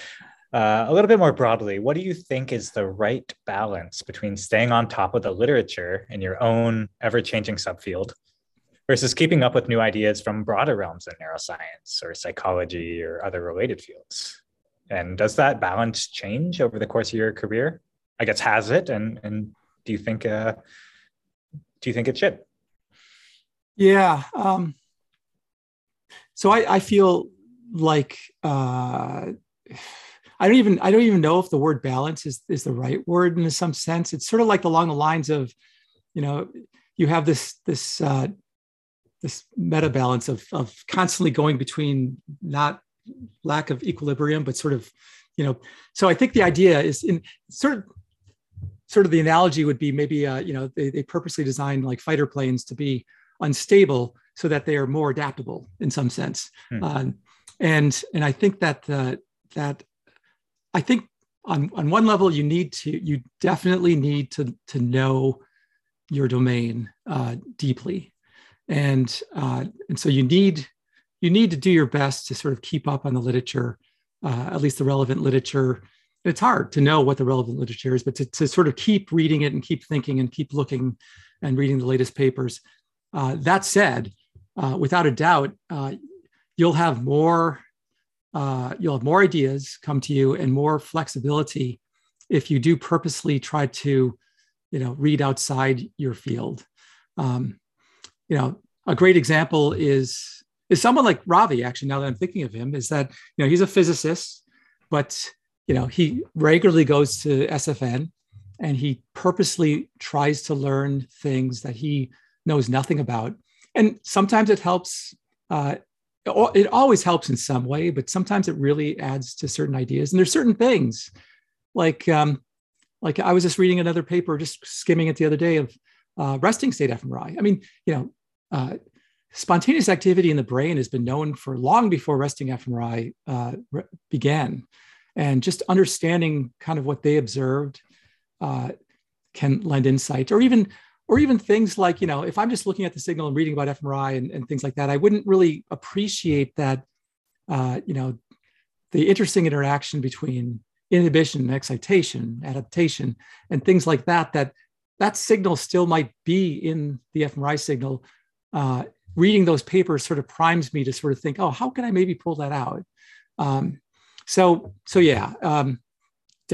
Uh, a little bit more broadly, what do you think is the right balance between staying on top of the literature in your own ever-changing subfield versus keeping up with new ideas from broader realms in neuroscience or psychology or other related fields? And does that balance change over the course of your career? I guess, has it? And and do you think uh, do you think it should? Yeah. Um, so I, I feel like. Uh, I don't even I don't even know if the word balance is, is the right word in some sense. It's sort of like along the lines of, you know, you have this this uh, this meta balance of of constantly going between not lack of equilibrium, but sort of, you know. So I think the idea is in sort of sort of the analogy would be maybe uh, you know they, they purposely designed like fighter planes to be unstable so that they are more adaptable in some sense. Hmm. Uh, and and I think that uh, that I think on, on one level, you need to, you definitely need to, to know your domain uh, deeply. And, uh, and so you need, you need to do your best to sort of keep up on the literature, uh, at least the relevant literature. It's hard to know what the relevant literature is, but to, to sort of keep reading it and keep thinking and keep looking and reading the latest papers. Uh, that said, uh, without a doubt, uh, you'll have more Uh, you'll have more ideas come to you and more flexibility if you do purposely try to, you know, read outside your field. Um, you know, a great example is, is someone like Ravi, actually, now that I'm thinking of him, is that, you know, he's a physicist, but, you know, he regularly goes to S F N and he purposely tries to learn things that he knows nothing about. And sometimes it helps, uh, it always helps in some way, but sometimes it really adds to certain ideas. And there's certain things like, um, like I was just reading another paper, just skimming it the other day of uh, resting state fMRI. I mean, you know, uh, spontaneous activity in the brain has been known for long before resting fMRI uh, re- began. And just understanding kind of what they observed uh, can lend insight, or even Or even things like, you know, if I'm just looking at the signal and reading about fMRI and, and things like that, I wouldn't really appreciate that, uh, you know, the interesting interaction between inhibition and excitation, adaptation, and things like that, that that signal still might be in the fMRI signal. Uh, reading those papers sort of primes me to sort of think, oh, how can I maybe pull that out? Um, so, so yeah, um,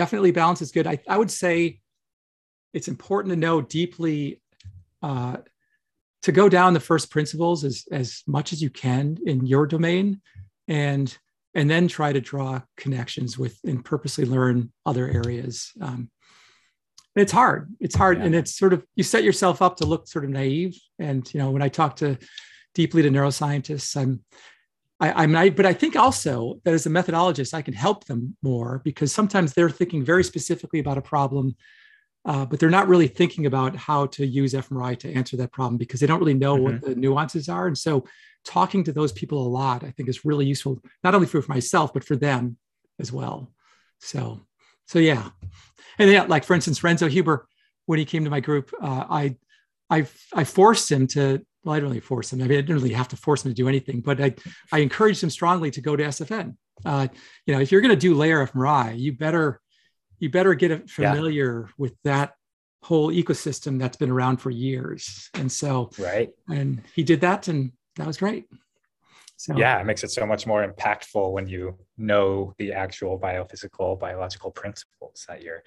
definitely balance is good. I, I would say it's important to know deeply. Uh, to go down the first principles as, as much as you can in your domain, and and then try to draw connections with and purposely learn other areas. Um, it's hard. It's hard, yeah. And it's sort of you set yourself up to look sort of naive. And you know, when I talk to deeply to neuroscientists, I'm I, I'm naive, but I think also that as a methodologist, I can help them more because sometimes they're thinking very specifically about a problem. Uh, but they're not really thinking about how to use fMRI to answer that problem because they don't really know mm-hmm. what the nuances are. And so talking to those people a lot, I think is really useful, not only for myself, but for them as well. So, so yeah. And yeah, like for instance, Renzo Huber, when he came to my group, uh, I, I, I forced him to, well, I didn't really force him. I mean, I didn't really have to force him to do anything, but I, I encouraged him strongly to go to S F N. Uh, you know, if you're going to do layer fMRI, you better You better get familiar yeah. with that whole ecosystem that's been around for years. And so, right. And he did that and that was great. So yeah, it makes it so much more impactful when you know the actual biophysical, biological principles that you're,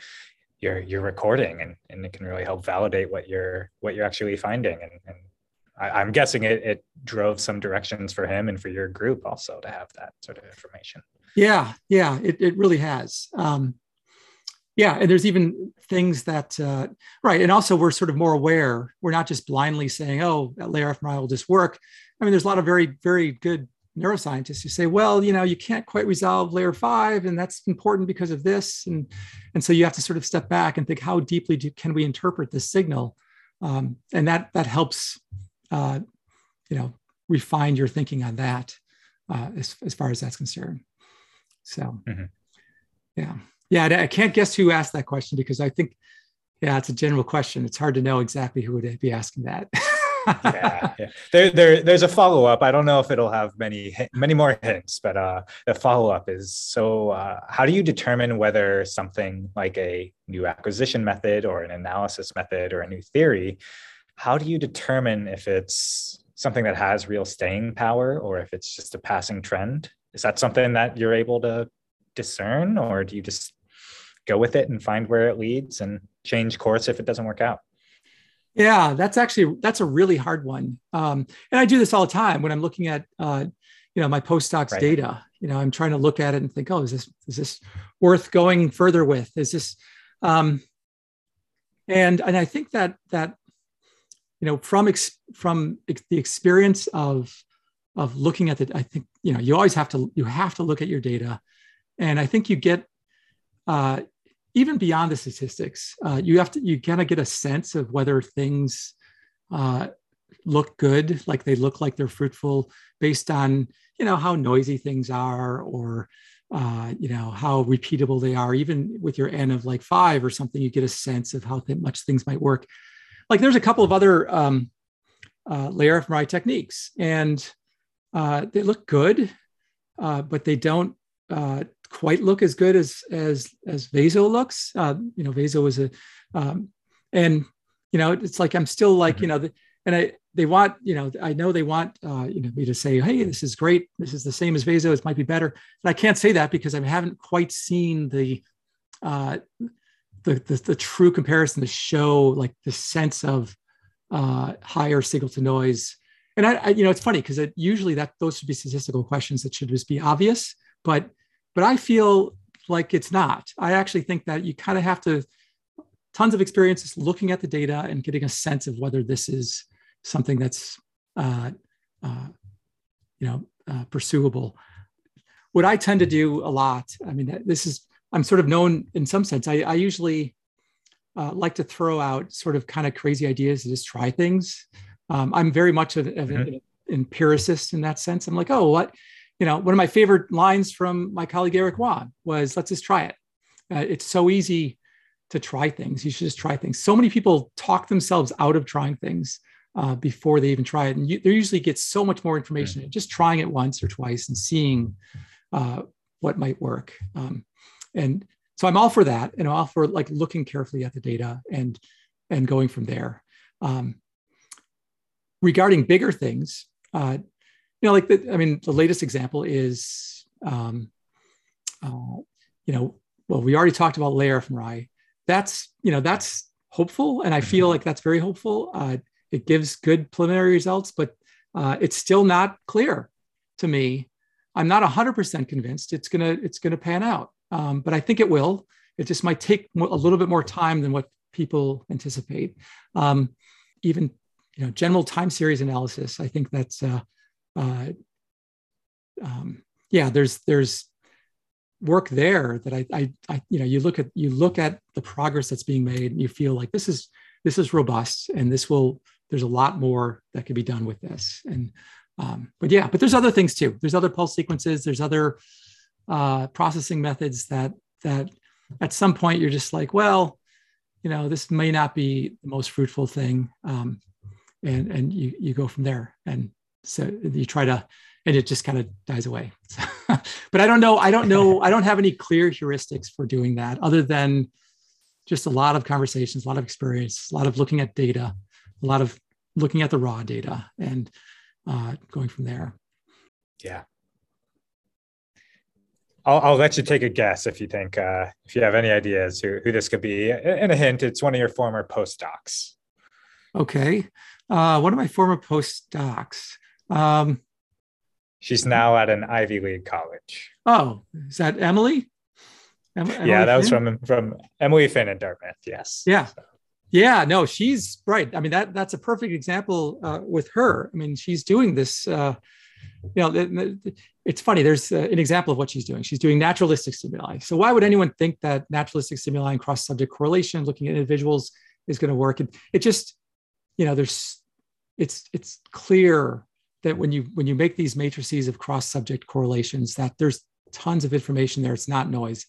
you're, you're recording and, and it can really help validate what you're, what you're actually finding and, and I, I'm guessing it, it drove some directions for him and for your group also to have that sort of information. Yeah, yeah, it, it really has. Um, yeah, and there's even things that, uh, right, and also we're sort of more aware. We're not just blindly saying, oh, that layer fMRI will just work. I mean, there's a lot of very, very good neuroscientists who say, well, you know, you can't quite resolve layer five, and that's important because of this. And, and so you have to sort of step back and think, how deeply do, can we interpret this signal? Um, and that that helps, uh, you know, refine your thinking on that uh, as, as far as that's concerned. So, mm-hmm. yeah. Yeah, I can't guess who asked that question because I think, yeah, it's a general question. It's hard to know exactly who would be asking that. yeah, yeah. There, there, there's a follow-up. I don't know if it'll have many, many more hints, but uh, the follow-up is, so uh, how do you determine whether something like a new acquisition method or an analysis method or a new theory, how do you determine if it's something that has real staying power or if it's just a passing trend? Is that something that you're able to discern, or do you just go with it and find where it leads and change course if it doesn't work out? Yeah, that's actually, that's a really hard one. Um, and I do this all the time when I'm looking at, uh, you know, my postdocs right. data, you know, I'm trying to look at it and think, oh, is this, is this worth going further with? Is this, um, and, and I think that, that, you know, from, ex- from ex- the experience of, of looking at the, I think, you know, you always have to, you have to look at your data. And I think you get, uh, even beyond the statistics, uh, you have to, you kind of get a sense of whether things uh, look good, like they look like they're fruitful based on, you know, how noisy things are or, uh, you know, how repeatable they are. Even with your N of like five or something, you get a sense of how th- much things might work. Like there's a couple of other um, uh, layer fMRI techniques and uh, they look good, uh, but they don't, Uh, quite look as good as as as Vaso looks. Uh, you know, Vaso is a, um, and you know, it's like I'm still like mm-hmm. you know, the, and I they want you know, I know they want uh, you know me to say, hey, this is great, this is the same as Vaso, it might be better, but I can't say that because I haven't quite seen the uh, the, the the true comparison to show like the sense of uh, higher signal to noise. And I, I you know, it's funny because it, usually that those should be statistical questions that should just be obvious, but. But I feel like it's not. I actually think that you kind of have to, tons of experiences looking at the data and getting a sense of whether this is something that's, uh, uh, you know, uh, pursuable. What I tend to do a lot, I mean, this is, I'm sort of known in some sense. I, I usually uh, like to throw out sort of kind of crazy ideas and just try things. Um, I'm very much of, of mm-hmm. an empiricist in that sense. I'm like, oh, what? You know, one of my favorite lines from my colleague, Eric Wong, was, let's just try it. Uh, it's so easy to try things. You should just try things. So many people talk themselves out of trying things uh, before they even try it. And you, they usually get so much more information mm-hmm. just trying it once or twice and seeing uh, what might work. Um, and so I'm all for that. And I'm all for like looking carefully at the data and, and going from there. Um, regarding bigger things, uh, you know, like, the, I mean, the latest example is, um, uh, you know, well, we already talked about layer fMRI. That's, you know, that's hopeful. And I feel like that's very hopeful. Uh, it gives good preliminary results, but uh, it's still not clear to me. I'm not one hundred percent convinced it's going to, it's going to pan out. Um, but I think it will. It just might take a little bit more time than what people anticipate. Um, even, you know, general time series analysis, I think that's, uh, Uh, um, yeah, there's there's work there that I, I, I, you know, you look at you look at the progress that's being made, and you feel like this is this is robust, and this will there's a lot more that could be done with this. And um, but yeah, but there's other things too. There's other pulse sequences. There's other uh, processing methods that that at some point you're just like, well, you know, this may not be the most fruitful thing, um, and and you you go from there and. So you try to, and it just kind of dies away. So, but I don't know. I don't know. I don't have any clear heuristics for doing that other than just a lot of conversations, a lot of experience, a lot of looking at data, a lot of looking at the raw data and uh, going from there. Yeah. I'll, I'll let you take a guess if you think, uh, if you have any ideas who, who this could be. And a hint, it's one of your former postdocs. Okay. uh, one of my former postdocs. Um, She's now at an Ivy League college. Oh, is that Emily? Em- Emily yeah, that Finn? was from, from Emily Finn in Dartmouth, yes. Yeah, so. yeah, no, she's right. I mean, that that's a perfect example uh, with her. I mean, she's doing this, uh, you know, th- th- it's funny, there's uh, an example of what she's doing. She's doing naturalistic stimuli. So why would anyone think that naturalistic stimuli and cross-subject correlation, looking at individuals, is going to work? And it just, you know, there's, it's it's clear that when you when you make these matrices of cross-subject correlations, that there's tons of information there. It's not noise.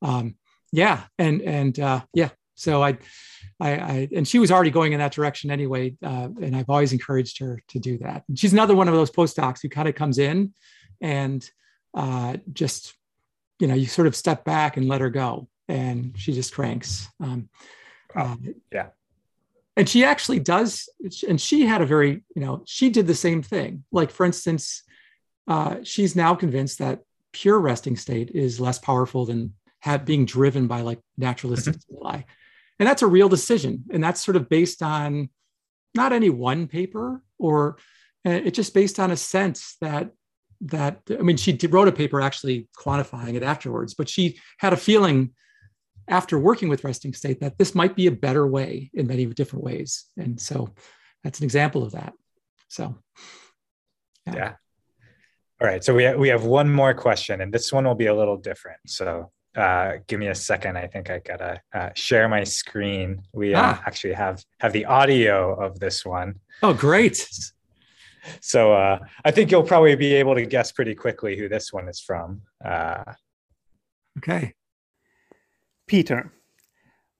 Um, yeah, and and uh, yeah. So I, I, I, and she was already going in that direction anyway. Uh, and I've always encouraged her to do that. And she's another one of those postdocs who kind of comes in, and uh, just, you know, you sort of step back and let her go, and she just cranks. Um, oh, yeah. And she actually does, and she had a very, you know, she did the same thing. Like, for instance, uh, she's now convinced that pure resting state is less powerful than have, being driven by like naturalistic mm-hmm. stimuli. And that's a real decision. And that's sort of based on not any one paper, or uh, it's just based on a sense that, that, I mean, she did, wrote a paper actually quantifying it afterwards, but she had a feeling after working with resting state that this might be a better way in many different ways. And so that's an example of that. So, yeah. yeah. All right. So we, ha- we have one more question, and this one will be a little different. So uh, give me a second. I think I gotta uh, share my screen. We uh, ah. actually have, have the audio of this one. Oh, great. So uh, I think you'll probably be able to guess pretty quickly who this one is from. Uh, okay. Peter,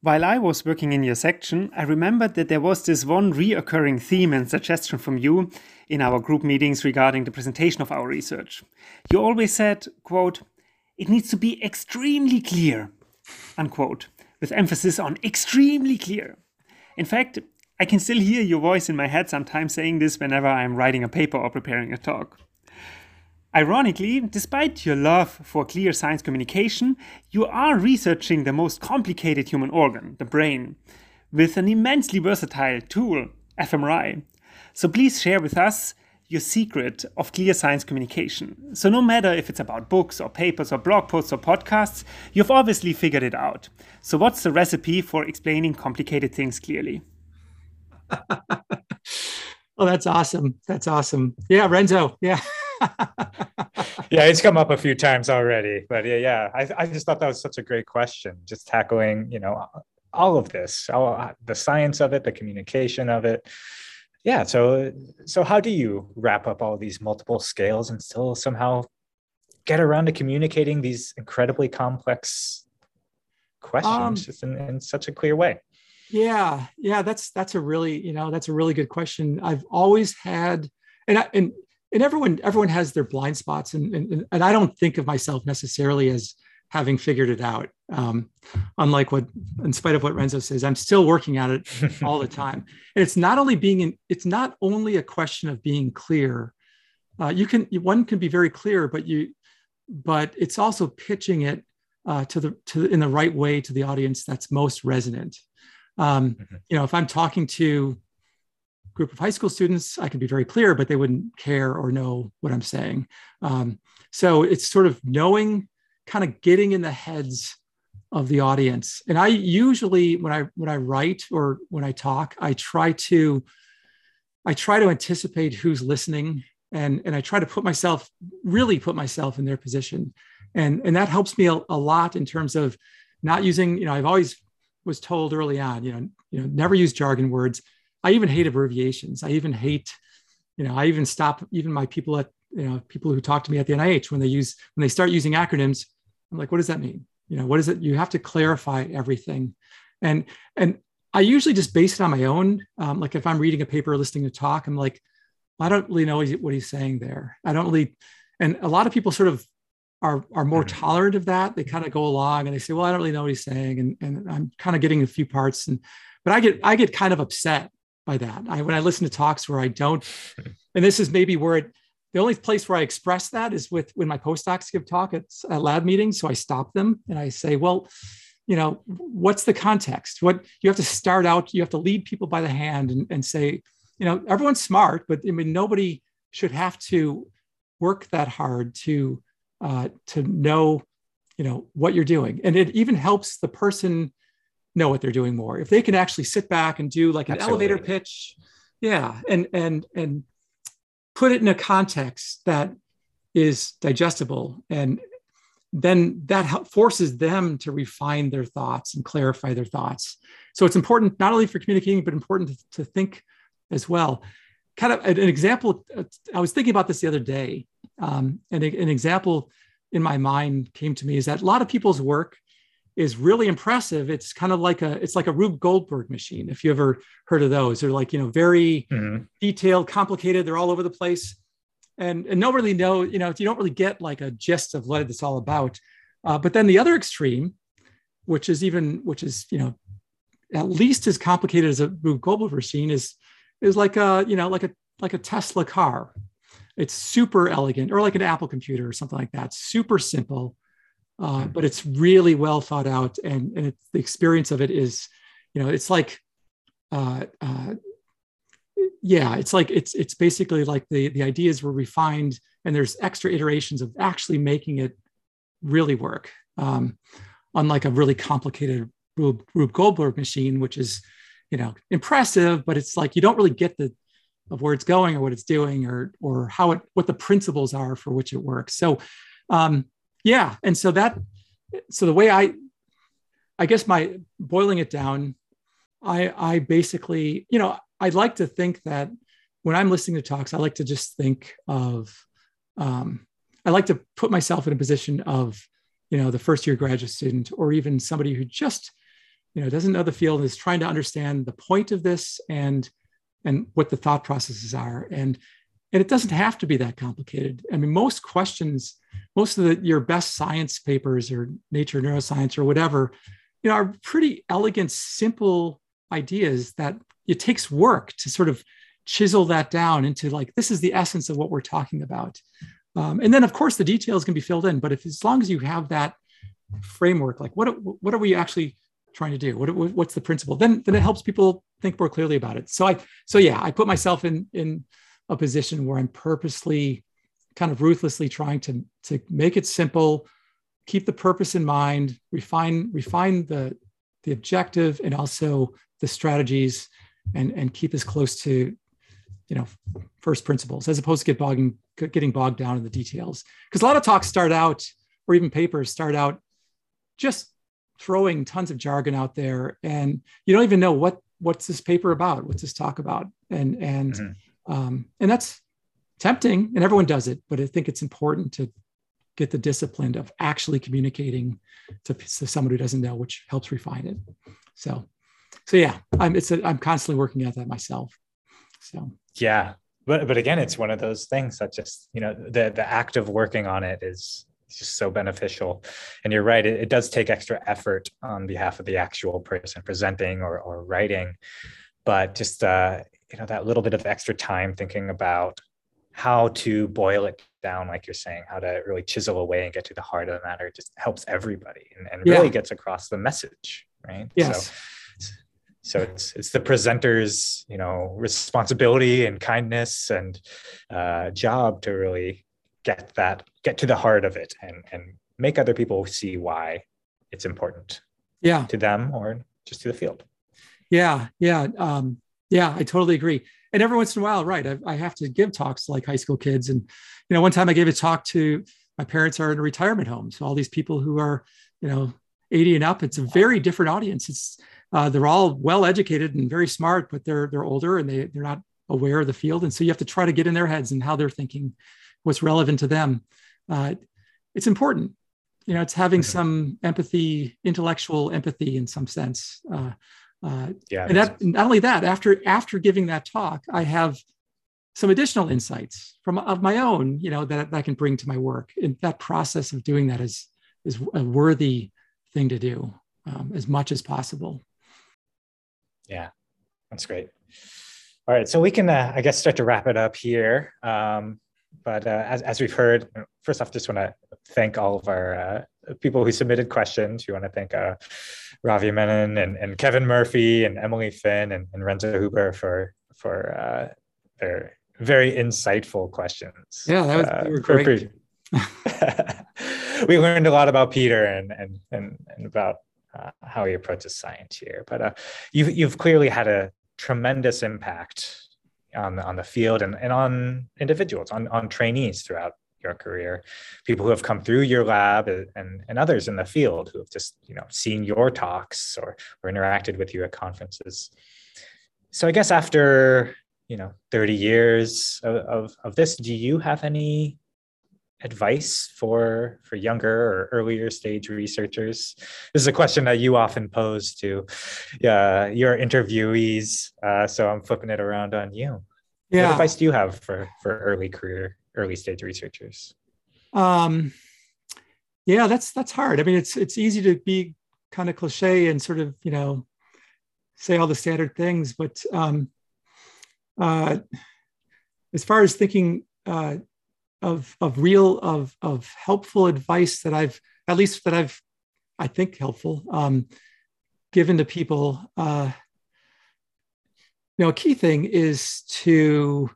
while I was working in your section, I remembered that there was this one reoccurring theme and suggestion from you in our group meetings regarding the presentation of our research. You always said, quote, "It needs to be extremely clear," unquote, with emphasis on extremely clear. In fact, I can still hear your voice in my head sometimes saying this whenever I'm writing a paper or preparing a talk. Ironically, despite your love for clear science communication, you are researching the most complicated human organ, the brain, with an immensely versatile tool, fMRI. So please share with us your secret of clear science communication. So no matter if it's about books or papers or blog posts or podcasts, you've obviously figured it out. So what's the recipe for explaining complicated things clearly? Oh, that's awesome. That's awesome. Yeah, Renzo. Yeah. Yeah, it's come up a few times already, but yeah, yeah. I, I just thought that was such a great question. Just tackling, you know, all of this, all, the science of it, the communication of it. Yeah. So, so how do you wrap up all these multiple scales and still somehow get around to communicating these incredibly complex questions um, just in, in such a clear way? Yeah, yeah. That's that's a really, you know, that's a really good question. I've always had, and I, and. And everyone, everyone has their blind spots, and, and and I don't think of myself necessarily as having figured it out. Um, unlike what, in spite of what Renzo says, I'm still working at it all the time. And it's not only being, in, it's not only a question of being clear. Uh, you can, one can be very clear, but you, but it's also pitching it uh, to the to in the right way to the audience that's most resonant. Um, you know, if I'm talking to group of high school students, I could be very clear, but they wouldn't care or know what I'm saying. Um, so it's sort of knowing, kind of getting in the heads of the audience. And I usually, when I when I write or when I talk, I try to I try to anticipate who's listening, and and I try to put myself, really put myself in their position, and and that helps me a, a lot in terms of not using. You know, I've always was told early on, you know, you know, never use jargon words. I even hate abbreviations. I even hate, you know, I even stop even my people at, you know, people who talk to me at the N I H when they use, when they start using acronyms, I'm like, what does that mean? You know, what is it? You have to clarify everything. And, and I usually just base it on my own. Um, like if I'm reading a paper or listening to talk, I'm like, I don't really know what he's saying there. I don't really, and a lot of people sort of are, are more tolerant of that. They kind of go along and they say, well, I don't really know what he's saying. And, and I'm kind of getting a few parts and, but I get, I get kind of upset by that. I, when I listen to talks where I don't, and this is maybe where it, the only place where I express that is with when my postdocs give talk at, at lab meetings. So I stop them and I say, well, you know, what's the context? What you have to start out, you have to lead people by the hand and, and say, you know, everyone's smart, but I mean, nobody should have to work that hard to uh, to know, you know, what you're doing. And it even helps the person know what they're doing more if they can actually sit back and do like an Absolutely. Elevator pitch, yeah, and and and put it in a context that is digestible, and then that forces them to refine their thoughts and clarify their thoughts. So it's important not only for communicating, but important to, to think as well. Kind of an example, I was thinking about this the other day, um, and a, an example in my mind came to me is that a lot of people's work is really impressive. It's kind of like a, it's like a Rube Goldberg machine. If you ever heard of those, they're like, you know, very mm-hmm. detailed, complicated. They're all over the place. And, and nobody really know, you know, you don't really get like a gist of what it's all about. Uh, but then the other extreme, which is even, which is, you know, at least as complicated as a Rube Goldberg machine is, is like a, you know, like a, like a Tesla car. It's super elegant, or like an Apple computer or something like that. Super simple. Uh, but it's really well thought out, and, and it's, the experience of it is, you know, it's like, uh, uh, yeah, it's like it's it's basically like the the ideas were refined, and there's extra iterations of actually making it really work. Um, unlike a really complicated Rube, Rube Goldberg machine, which is, you know, impressive, but it's like you don't really get the of where it's going or what it's doing or or how it what the principles are for which it works. So. Um, Yeah. And so that, so the way I, I guess my boiling it down, I, I basically, you know, I'd like to think that when I'm listening to talks, I like to just think of, um, I like to put myself in a position of, you know, the first year graduate student, or even somebody who just, you know, doesn't know the field and is trying to understand the point of this and, and what the thought processes are. And And it doesn't have to be that complicated. I mean, most questions, most of the, your best science papers or Nature Neuroscience or whatever, you know, are pretty elegant, simple ideas that it takes work to sort of chisel that down into like, this is the essence of what we're talking about. Um, and then of course the details can be filled in, but if, as long as you have that framework, like what, what are we actually trying to do? What, what's the principle? Then, then it helps people think more clearly about it. So I, so yeah, I put myself in, in, a position where I'm purposely, kind of ruthlessly trying to, to make it simple, keep the purpose in mind, refine refine the, the objective and also the strategies, and, and keep as close to, you know, first principles, as opposed to get bogging, getting bogged down in the details. Because a lot of talks start out, or even papers start out, just throwing tons of jargon out there, and you don't even know what what's this paper about, what's this talk about, and and. Mm-hmm. Um, and that's tempting, and everyone does it, but I think it's important to get the discipline of actually communicating to, to someone who doesn't know, which helps refine it. So, so yeah, I'm, it's a, I'm constantly working at that myself. So, yeah, but, but again, it's one of those things that just, you know, the, the act of working on it is just so beneficial. And you're right. It, it does take extra effort on behalf of the actual person presenting or, or writing, but just, uh, you know, that little bit of extra time thinking about how to boil it down, like you're saying, how to really chisel away and get to the heart of the matter, just helps everybody and, and yeah. really gets across the message, right? Yes. So, so it's it's the presenter's, you know, responsibility and kindness and uh, job to really get that, get to the heart of it and, and make other people see why it's important yeah. to them or just to the field. Yeah, yeah. Um, Yeah, I totally agree. And every once in a while, right, I, I have to give talks to like high school kids. And, you know, one time I gave a talk to, my parents are in a retirement home. So all these people who are, you know, eighty and up, it's a very different audience. It's, uh, they're all well-educated and very smart, but they're they're older and they, they're not aware of the field. And so you have to try to get in their heads and how they're thinking, what's relevant to them. Uh, it's important. You know, it's having some empathy, intellectual empathy in some sense. Uh Uh, yeah, and that, not only that, after after giving that talk, I have some additional insights from of my own, you know, that, that I can bring to my work. And that process of doing that is is a worthy thing to do um, as much as possible. Yeah, that's great. All right, so we can, uh, I guess, start to wrap it up here. Um, but uh, as as we've heard, first off, just want to thank all of our uh, people who submitted questions. We want to thank uh, Ravi Menon and, and Kevin Murphy and Emily Finn and, and Renzo Huber for for uh, their very insightful questions. Yeah, that was uh, they were great. We learned a lot about Peter and and and, and about uh, how he approaches science here. But uh, you've you've clearly had a tremendous impact on on the field and and on individuals, on on trainees throughout your career, people who have come through your lab and, and others in the field who have just, you know, seen your talks or, or interacted with you at conferences. So I guess after, you know, thirty years of, of, of this, do you have any advice for, for younger or earlier stage researchers? This is a question that you often pose to uh, your interviewees. Uh, so I'm flipping it around on you. Yeah. What advice do you have for, for early career early stage researchers? Um, yeah, that's, that's hard. I mean, it's, it's easy to be kind of cliche and sort of, you know, say all the standard things, but um, uh, as far as thinking uh, of, of real, of, of helpful advice that I've, at least that I've, I think helpful, um, given to people, uh, you know, a key thing is to,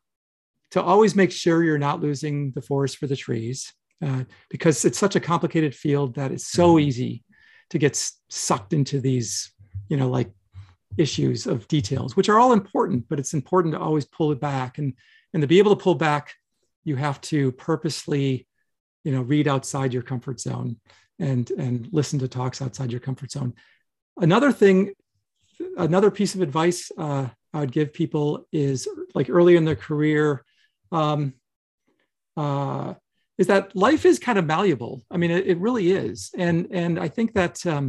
to always make sure you're not losing the forest for the trees, uh, because it's such a complicated field that it's so easy to get sucked into these, you know, like issues of details, which are all important, but it's important to always pull it back. And, and to be able to pull back, you have to purposely, you know, read outside your comfort zone and, and listen to talks outside your comfort zone. Another thing, another piece of advice uh, I would give people is, like, early in their career, Um, uh, is that life is kind of malleable. I mean, it, it really is. And, and I think that um,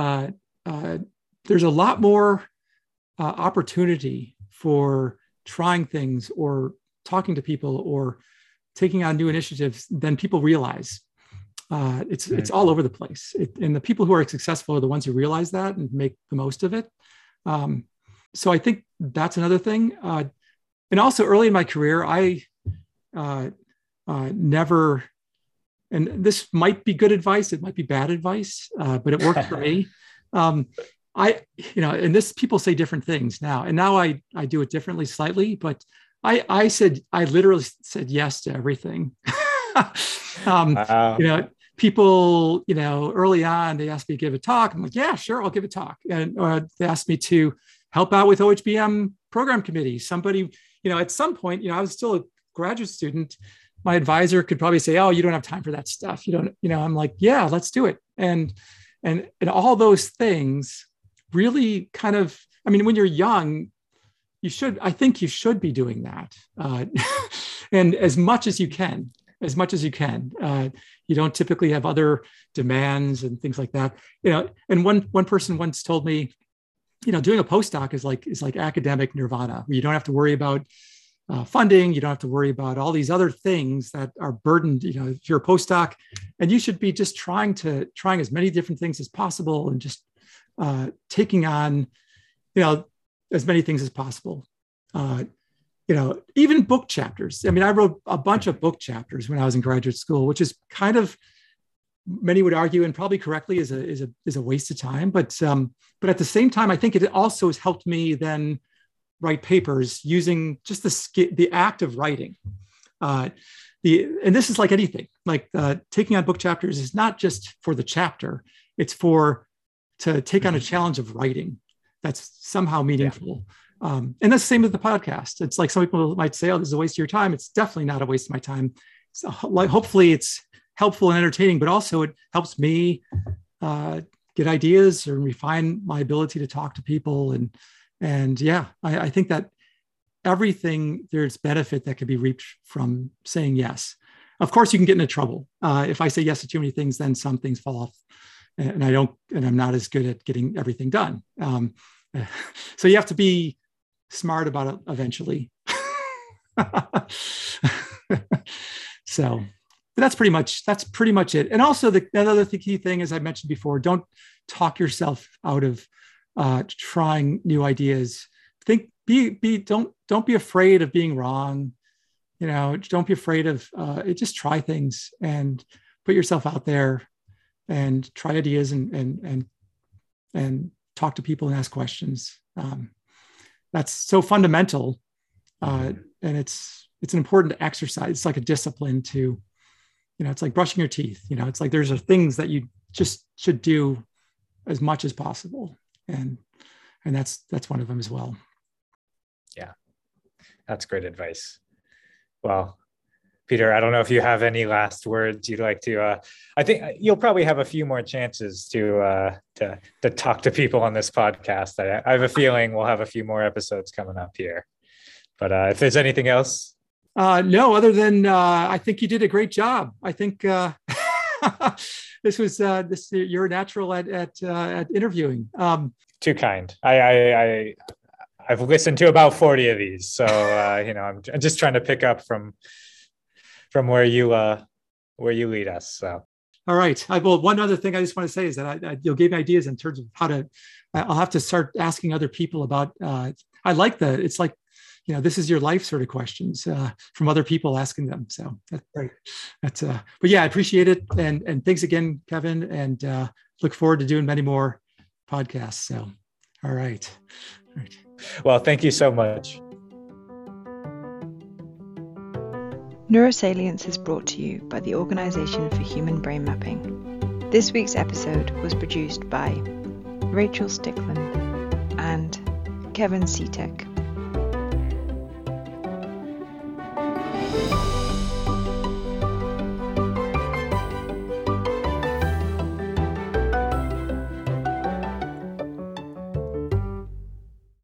uh, uh, there's a lot more uh, opportunity for trying things or talking to people or taking on new initiatives than people realize. Uh, it's, right. It's all over the place. It, and the people who are successful are the ones who realize that and make the most of it. Um, so I think that's another thing. Uh, And also early in my career, I uh, uh, never, and this might be good advice, it might be bad advice, uh, but it worked for me. Um, I, you know, and this, people say different things now, and now I, I do it differently slightly, but I, I said, I literally said yes to everything. um, wow. You know, people, you know, early on, they asked me to give a talk. I'm like, yeah, sure, I'll give a talk. And or they asked me to help out with O H B M program committee, somebody, you know, at some point, you know, I was still a graduate student. My advisor could probably say, oh, you don't have time for that stuff. You don't, you know, I'm like, yeah, let's do it. And, and, and all those things really kind of, I mean, when you're young, you should, I think you should be doing that. Uh, and as much as you can, as much as you can, uh, you don't typically have other demands and things like that. You know, and one, one person once told me, you know, doing a postdoc is like, is like academic nirvana, where you don't have to worry about uh, funding. You don't have to worry about all these other things that are burdened, you know, if you're a postdoc, and you should be just trying to trying as many different things as possible and just uh, taking on, you know, as many things as possible. Uh, you know, even book chapters. I mean, I wrote a bunch of book chapters when I was in graduate school, which is kind of, many would argue, and probably correctly, is a is a is a waste of time. But um, but at the same time, I think it also has helped me then write papers using just the the act of writing. Uh, the and this is like anything, like uh, taking on book chapters is not just for the chapter; it's for to take on a challenge of writing that's somehow meaningful. Yeah. Um, and that's the same with the podcast. It's like some people might say, "Oh, this is a waste of your time." It's definitely not a waste of my time. So, like, hopefully, it's helpful and entertaining, but also it helps me uh, get ideas and refine my ability to talk to people. And, and yeah, I, I think that everything, there's benefit that could be reaped from saying yes. Of course, you can get into trouble. Uh, if I say yes to too many things, then some things fall off and I don't, and I'm not as good at getting everything done. Um, so you have to be smart about it eventually. So. But that's pretty much that's pretty much it. And also the another key thing, as I mentioned before, don't talk yourself out of uh, trying new ideas. Think be be don't don't be afraid of being wrong. You know, don't be afraid of uh, it. Just try things and put yourself out there and try ideas and and and and talk to people and ask questions. Um, that's so fundamental. Uh, and it's, it's an important exercise. It's like a discipline to, you know, it's like brushing your teeth, you know, it's like, there's a things that you just should do as much as possible. And, and that's, that's one of them as well. Yeah, that's great advice. Well, Peter, I don't know if you have any last words you'd like to, uh, I think you'll probably have a few more chances to, uh, to, to talk to people on this podcast. I, I have a feeling we'll have a few more episodes coming up here, but, uh, if there's anything else. Uh, no, other than, uh, I think you did a great job. I think, uh, this was, uh, this, you're natural at, at, uh, at interviewing. Um, Too kind. I, I, I, I've listened to about forty of these. So, uh, you know, I'm, I'm just trying to pick up from, from where you, uh, where you lead us. So. All right. I, well, one other thing I just want to say is that I, I, you'll give me ideas in terms of how to, I'll have to start asking other people about, uh, I like the, it's like, you know, this is your life sort of questions, uh, from other people asking them. So that's great. That's, uh, but yeah, I appreciate it. And, and thanks again, Kevin, and, uh, look forward to doing many more podcasts. So, all right. All right. Well, thank you so much. Neurosalience is brought to you by the Organization for Human Brain Mapping. This week's episode was produced by Rachel Stickland and Kevin Citek.